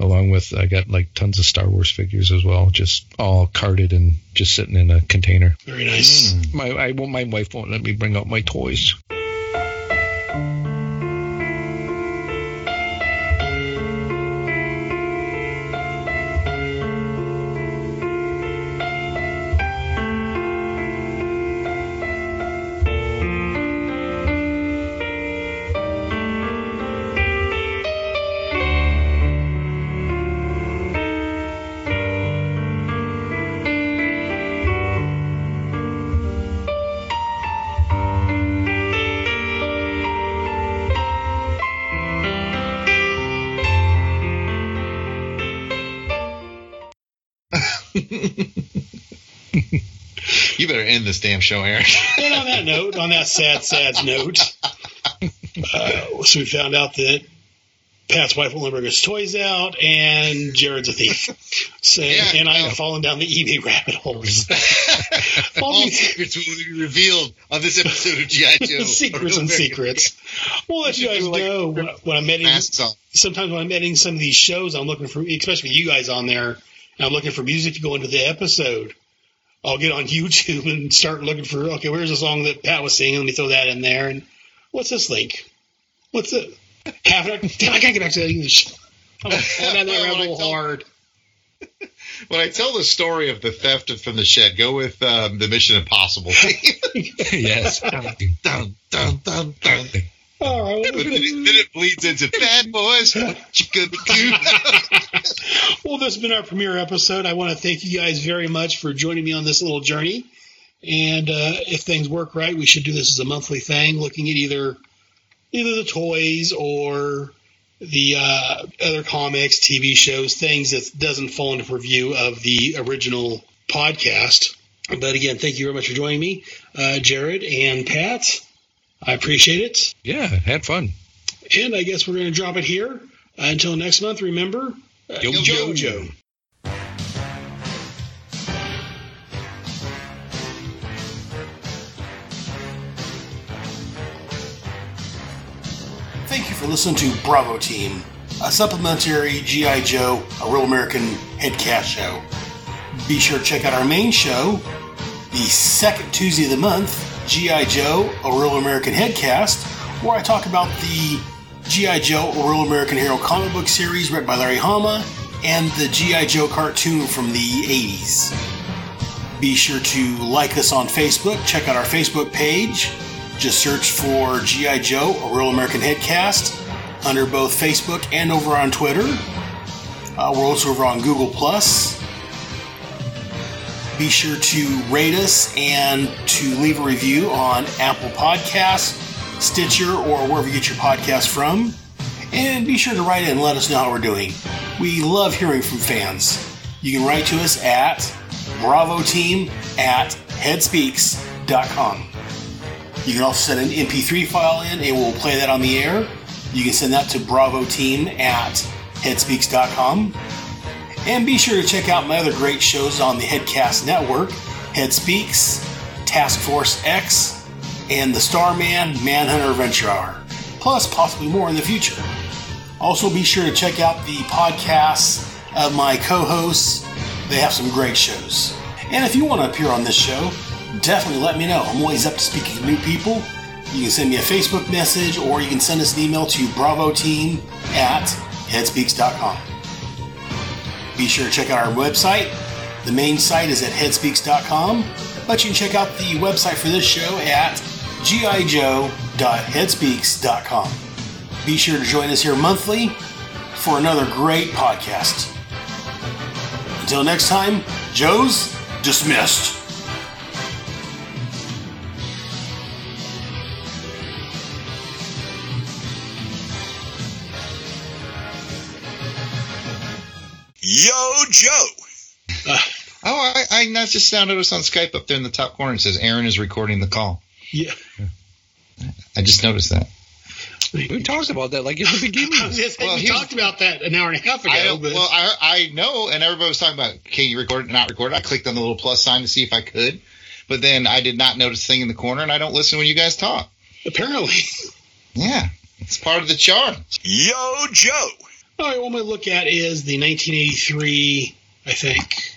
Along with, I got like tons of Star Wars figures as well, just all carded and just sitting in a container. Very nice. My wife won't let me bring out my toys. You better end this damn show, Aaron. And on that sad note, so we found out that Pat's wife won't bring his toys out, and Jared's a thief. So, yeah, and I have fallen down the eBay rabbit holes. All secrets will be revealed on this episode of G.I. Joe. Secrets. Well, let you guys know when I'm editing. Sometimes when I'm editing some of these shows, I'm looking for, especially you guys on there, and I'm looking for music to go into the episode. I'll get on YouTube and start looking for, okay, where's the song that Pat was singing? Let me throw that in there. And what's this link? What's it? Half an hour. Damn, I can't get back to that English. I'm down that rabbit hole hard. When I tell the story of the theft from the shed, go with the Mission Impossible theme. Yes. Dun, dun, dun. All right. But then it bleeds into Bad Boys. What you gonna do? Well, this has been our premiere episode. I want to thank you guys very much for joining me on this little journey. And if things work right, we should do this as a monthly thing, looking at either the toys or the other comics, TV shows, things that doesn't fall into review of the original podcast. But again, thank you very much for joining me, Jared and Pat. I appreciate it. Yeah, had fun. And I guess we're going to drop it here. Until next month, remember, YoJo. Thank you for listening to Bravo Team, a supplementary G.I. Joe, a Real American Headcast show. Be sure to check out our main show, the second Tuesday of the month, G.I. Joe, a Real American Headcast, where I talk about the G.I. Joe, a Real American Hero comic book series read by Larry Hama and the G.I. Joe cartoon from the 80s. Be sure to like us on Facebook. Check out our Facebook page. Just search for G.I. Joe, a Real American Headcast under both Facebook and over on Twitter. We're also over on Google+. Be sure to rate us and to leave a review on Apple Podcasts, Stitcher, or wherever you get your podcast from. And be sure to write in and let us know how we're doing. We love hearing from fans. You can write to us at bravoteam@headspeaks.com. You can also send an MP3 file in and we'll play that on the air. You can send that to bravoteam@headspeaks.com. And be sure to check out my other great shows on the Headcast Network, HeadSpeaks, Task Force X, and the Starman Manhunter Adventure Hour, plus possibly more in the future. Also be sure to check out the podcasts of my co-hosts. They have some great shows. And if you want to appear on this show, definitely let me know. I'm always up to speaking to new people. You can send me a Facebook message, or you can send us an email to bravoteam@headspeaks.com. Be sure to check out our website. The main site is at headspeaks.com, but you can check out the website for this show at gijoe.headspeaks.com. Be sure to join us here monthly for another great podcast. Until next time, Joe's dismissed. Yo, Joe. I just sounded us on Skype up there in the top corner. It says Aaron is recording the call. Yeah. I just noticed that. We talked about that like in the beginning. We talked about that an hour and a half ago. I know, and everybody was talking about, can you record it, not record it? I clicked on the little plus sign to see if I could, but then I did not notice the thing in the corner, and I don't listen when you guys talk. Apparently. Yeah. It's part of the charm. Yo, Joe. All right, what I'm going to look at is the 1983, I think.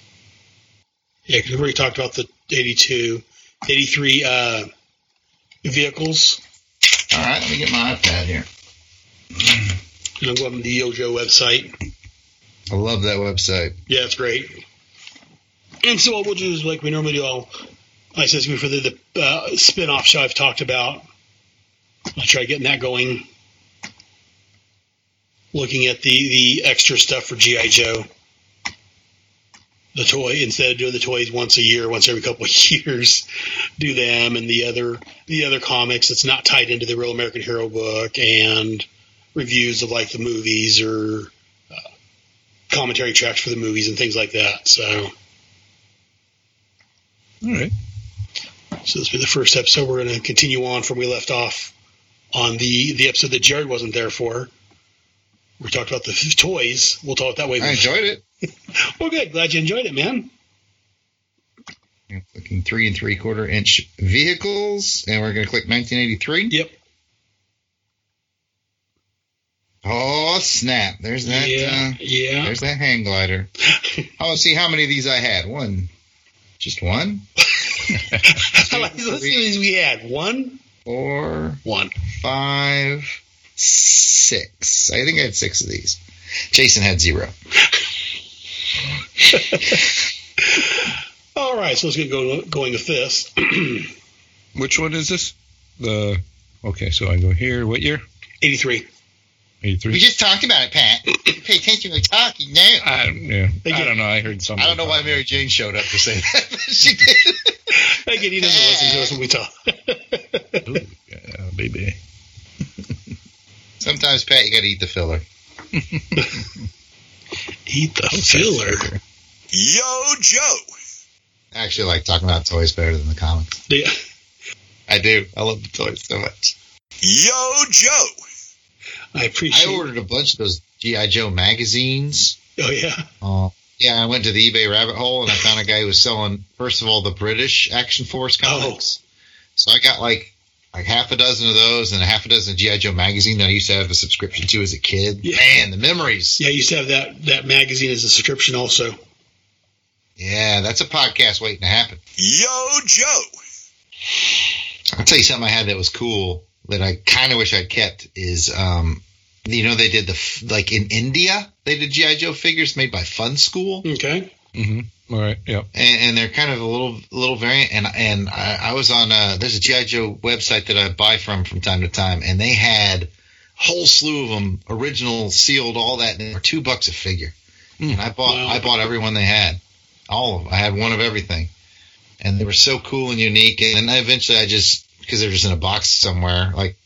Yeah, because we already talked about the 83 vehicles. All right, let me get my iPad here. And I'm going to the YoJo website. I love that website. Yeah, it's great. And so what we'll do is, like we normally do, I said before, the spin-off show I've talked about. I'll try getting that going. Looking at the extra stuff for G.I. Joe. The toy, instead of doing the toys once a year, once every couple of years, do them and the other comics that's not tied into the Real American Hero book, and reviews of like the movies or commentary tracks for the movies and things like that. So, all right. So this will be the first episode. We're going to continue on from we left off on the episode that Jared wasn't there for. We talked about the toys. We'll talk that way. I enjoyed it. Well, good. Glad you enjoyed it, man. I'm clicking 3 3/4 inch vehicles, and we're going to click 1983. Yep. Oh, snap. There's that. Yeah. There's that hang glider. I want to see how many of these I had. One. Just one? Let's see these we had. One. 4. 1. 5. 6. I think I had 6 of these. Jason had 0. All right, so let's get going with this. Which one is this? Okay, so I go here. What year? 83. 83. We just talked about it, Pat. Pay attention to talking now. I don't know. I heard something. I don't know why Mary Jane showed up to say that, but she did. Again, he doesn't listen to us when we talk. Ooh, yeah, baby. Sometimes, Pat, you got to eat the filler. Eat the filler. Yo, Joe. I actually like talking about toys better than the comics. Yeah. I do. I love the toys so much. Yo, Joe. I ordered a bunch of those G.I. Joe magazines. Oh, yeah? Yeah, I went to the eBay rabbit hole, and I found a guy who was selling, first of all, the British Action Force comics. Oh. So I got like half a dozen of those and a half a dozen G.I. Joe magazine that I used to have a subscription to as a kid. Yeah. Man, the memories. Yeah, I used to have that magazine as a subscription also. Yeah, that's a podcast waiting to happen. Yo, Joe. I'll tell you something I had that was cool that I kind of wish I'd kept is, they did like in India, they did G.I. Joe figures made by Fun School. Okay. Mm-hmm. All right. Yep. And they're kind of a little variant. And I was on there's a G.I. Joe website that I buy from time to time, and they had a whole slew of them, original, sealed, all that, and they were $2 a figure. And I bought every one they had, all of them. I had one of everything, and they were so cool and unique. And then eventually, because they're just in a box somewhere, like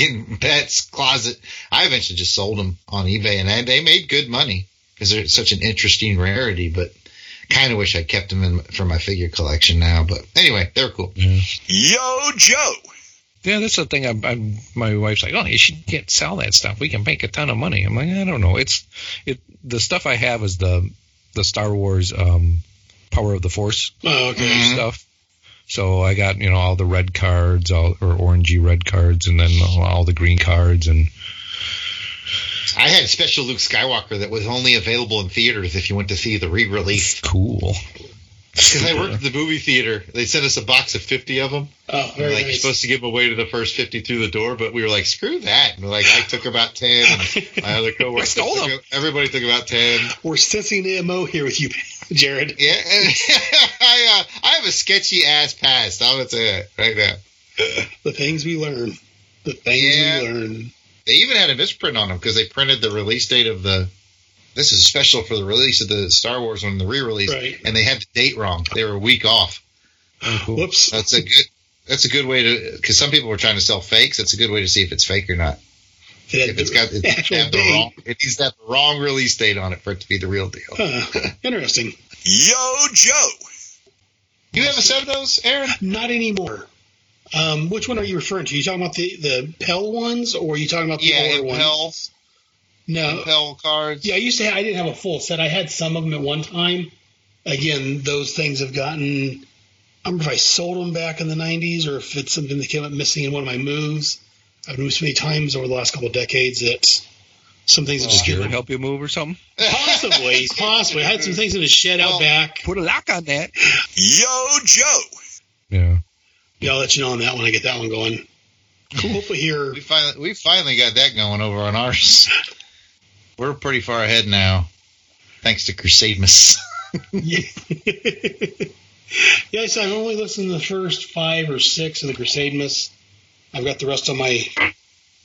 in Pat's closet, I eventually just sold them on eBay, and they made good money because they're such an interesting rarity, but. Kind of wish I kept them for my figure collection now, but anyway, they're cool. Yeah. Yo, Joe. Yeah, that's the thing. My wife's like, "Oh, you can't sell that stuff. We can make a ton of money." I'm like, I don't know. The stuff I have is the Star Wars Power of the Force stuff. So I got all the red cards, or orangey red cards, and then all the green cards, and I had a special Luke Skywalker that was only available in theaters if you went to see the re-release. Cool. Because I worked at the movie theater. They sent us a box of 50 of them. Oh, very nice. You're supposed to give them away to the first 50 through the door, but we were like, screw that. And I took about 10. And my other coworker stole them. Everybody took about 10. We're sensing MO here with you, Jared. Yeah. I have a sketchy-ass past. I'm going to say that right now. The things we learn. The things we learn. They even had a misprint on them because they printed the release date of the – this is special for the release of the Star Wars one, the re-release, right. And they had the date wrong. They were a week off. Cool. Whoops. That's a good way to – because some people were trying to sell fakes. That's a good way to see if it's fake or not. If it's got it needs to have the wrong release date on it for it to be the real deal. Interesting. Yo, Joe. You haven't said those, Aaron? Not anymore. Which one are you referring to? Are you talking about the Pell ones, or are you talking about the older ones? Pels. No. Pell cards. Yeah, I used to have, I didn't have a full set. I had some of them at one time. Again, those things have gotten – I don't know if I sold them back in the 90s or if it's something that came up missing in one of my moves. I've moved so many times over the last couple of decades that some things have just given up. Help you move or something? Possibly. I had some things in a shed out back. Put a lock on that. Yo, Joe. Yeah. Yeah, I'll let you know on that when I get that one going. Cool. Hopefully here. We finally got that going over on ours. We're pretty far ahead now, thanks to Crusademus. Yeah, so I've only listened to the first 5 or 6 of the Crusademus. I've got the rest on my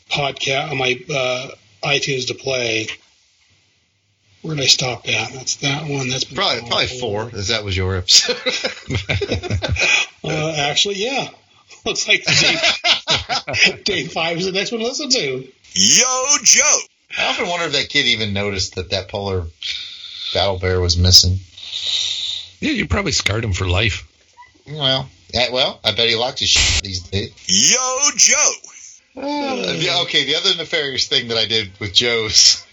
podcast, on my iTunes to play. Where did I stop at? That's that one. That's been probably 4, because that was your episode. Actually, yeah. Looks like day 5 is the next one to listen to. Yo, Joe. I often wonder if that kid even noticed that polar battle bear was missing. Yeah, you probably scarred him for life. Well, I bet he locks his shit these days. Yo, Joe. The other nefarious thing that I did with Joe's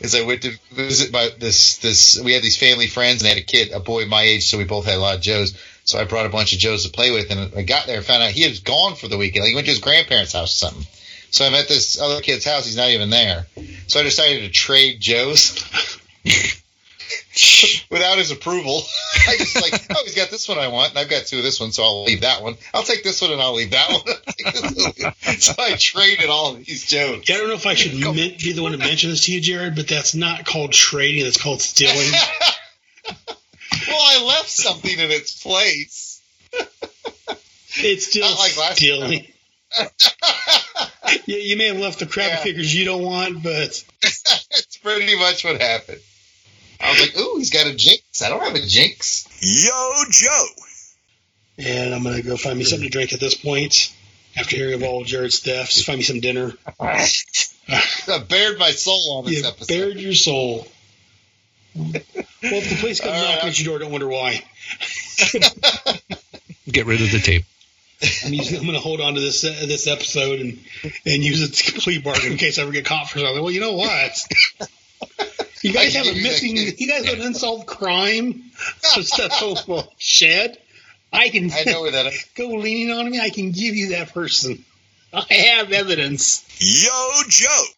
is I went to visit my this. We had these family friends, and they had a boy my age, so we both had a lot of Joe's. So I brought a bunch of Joe's to play with, and I got there and found out he was gone for the weekend. Like he went to his grandparents' house or something. So I'm at this other kid's house. He's not even there. So I decided to trade Joe's without his approval. I just he's got this one I want, and I've got 2 of this one, so I'll leave that one. I'll take this one, and I'll leave that one. So I traded all of these Joes. Yeah, I don't know if I should be the one to mention this to you, Jared, but that's not called trading. It's called stealing. Well, I left something in its place. It's still not like last stealing. Yeah, you may have left the crap figures you don't want, but... That's pretty much what happened. I was like, ooh, he's got a Jinx. I don't have a Jinx. Yo, Joe. And I'm going to go find me something to drink at this point. After hearing of all of Jared's thefts, find me some dinner. I bared my soul on this episode. You bared your soul. Well, if the police come knocking at your door, don't wonder why. Get rid of the tape. I'm going to hold on to this episode and use it to complete bargain in case I ever get caught for something. Well, you know what? You guys have a missing. You guys have an unsolved crime. So stuff over shed. I know where that is. Go leaning on me. I can give you that person. I have evidence. Yo, Joe.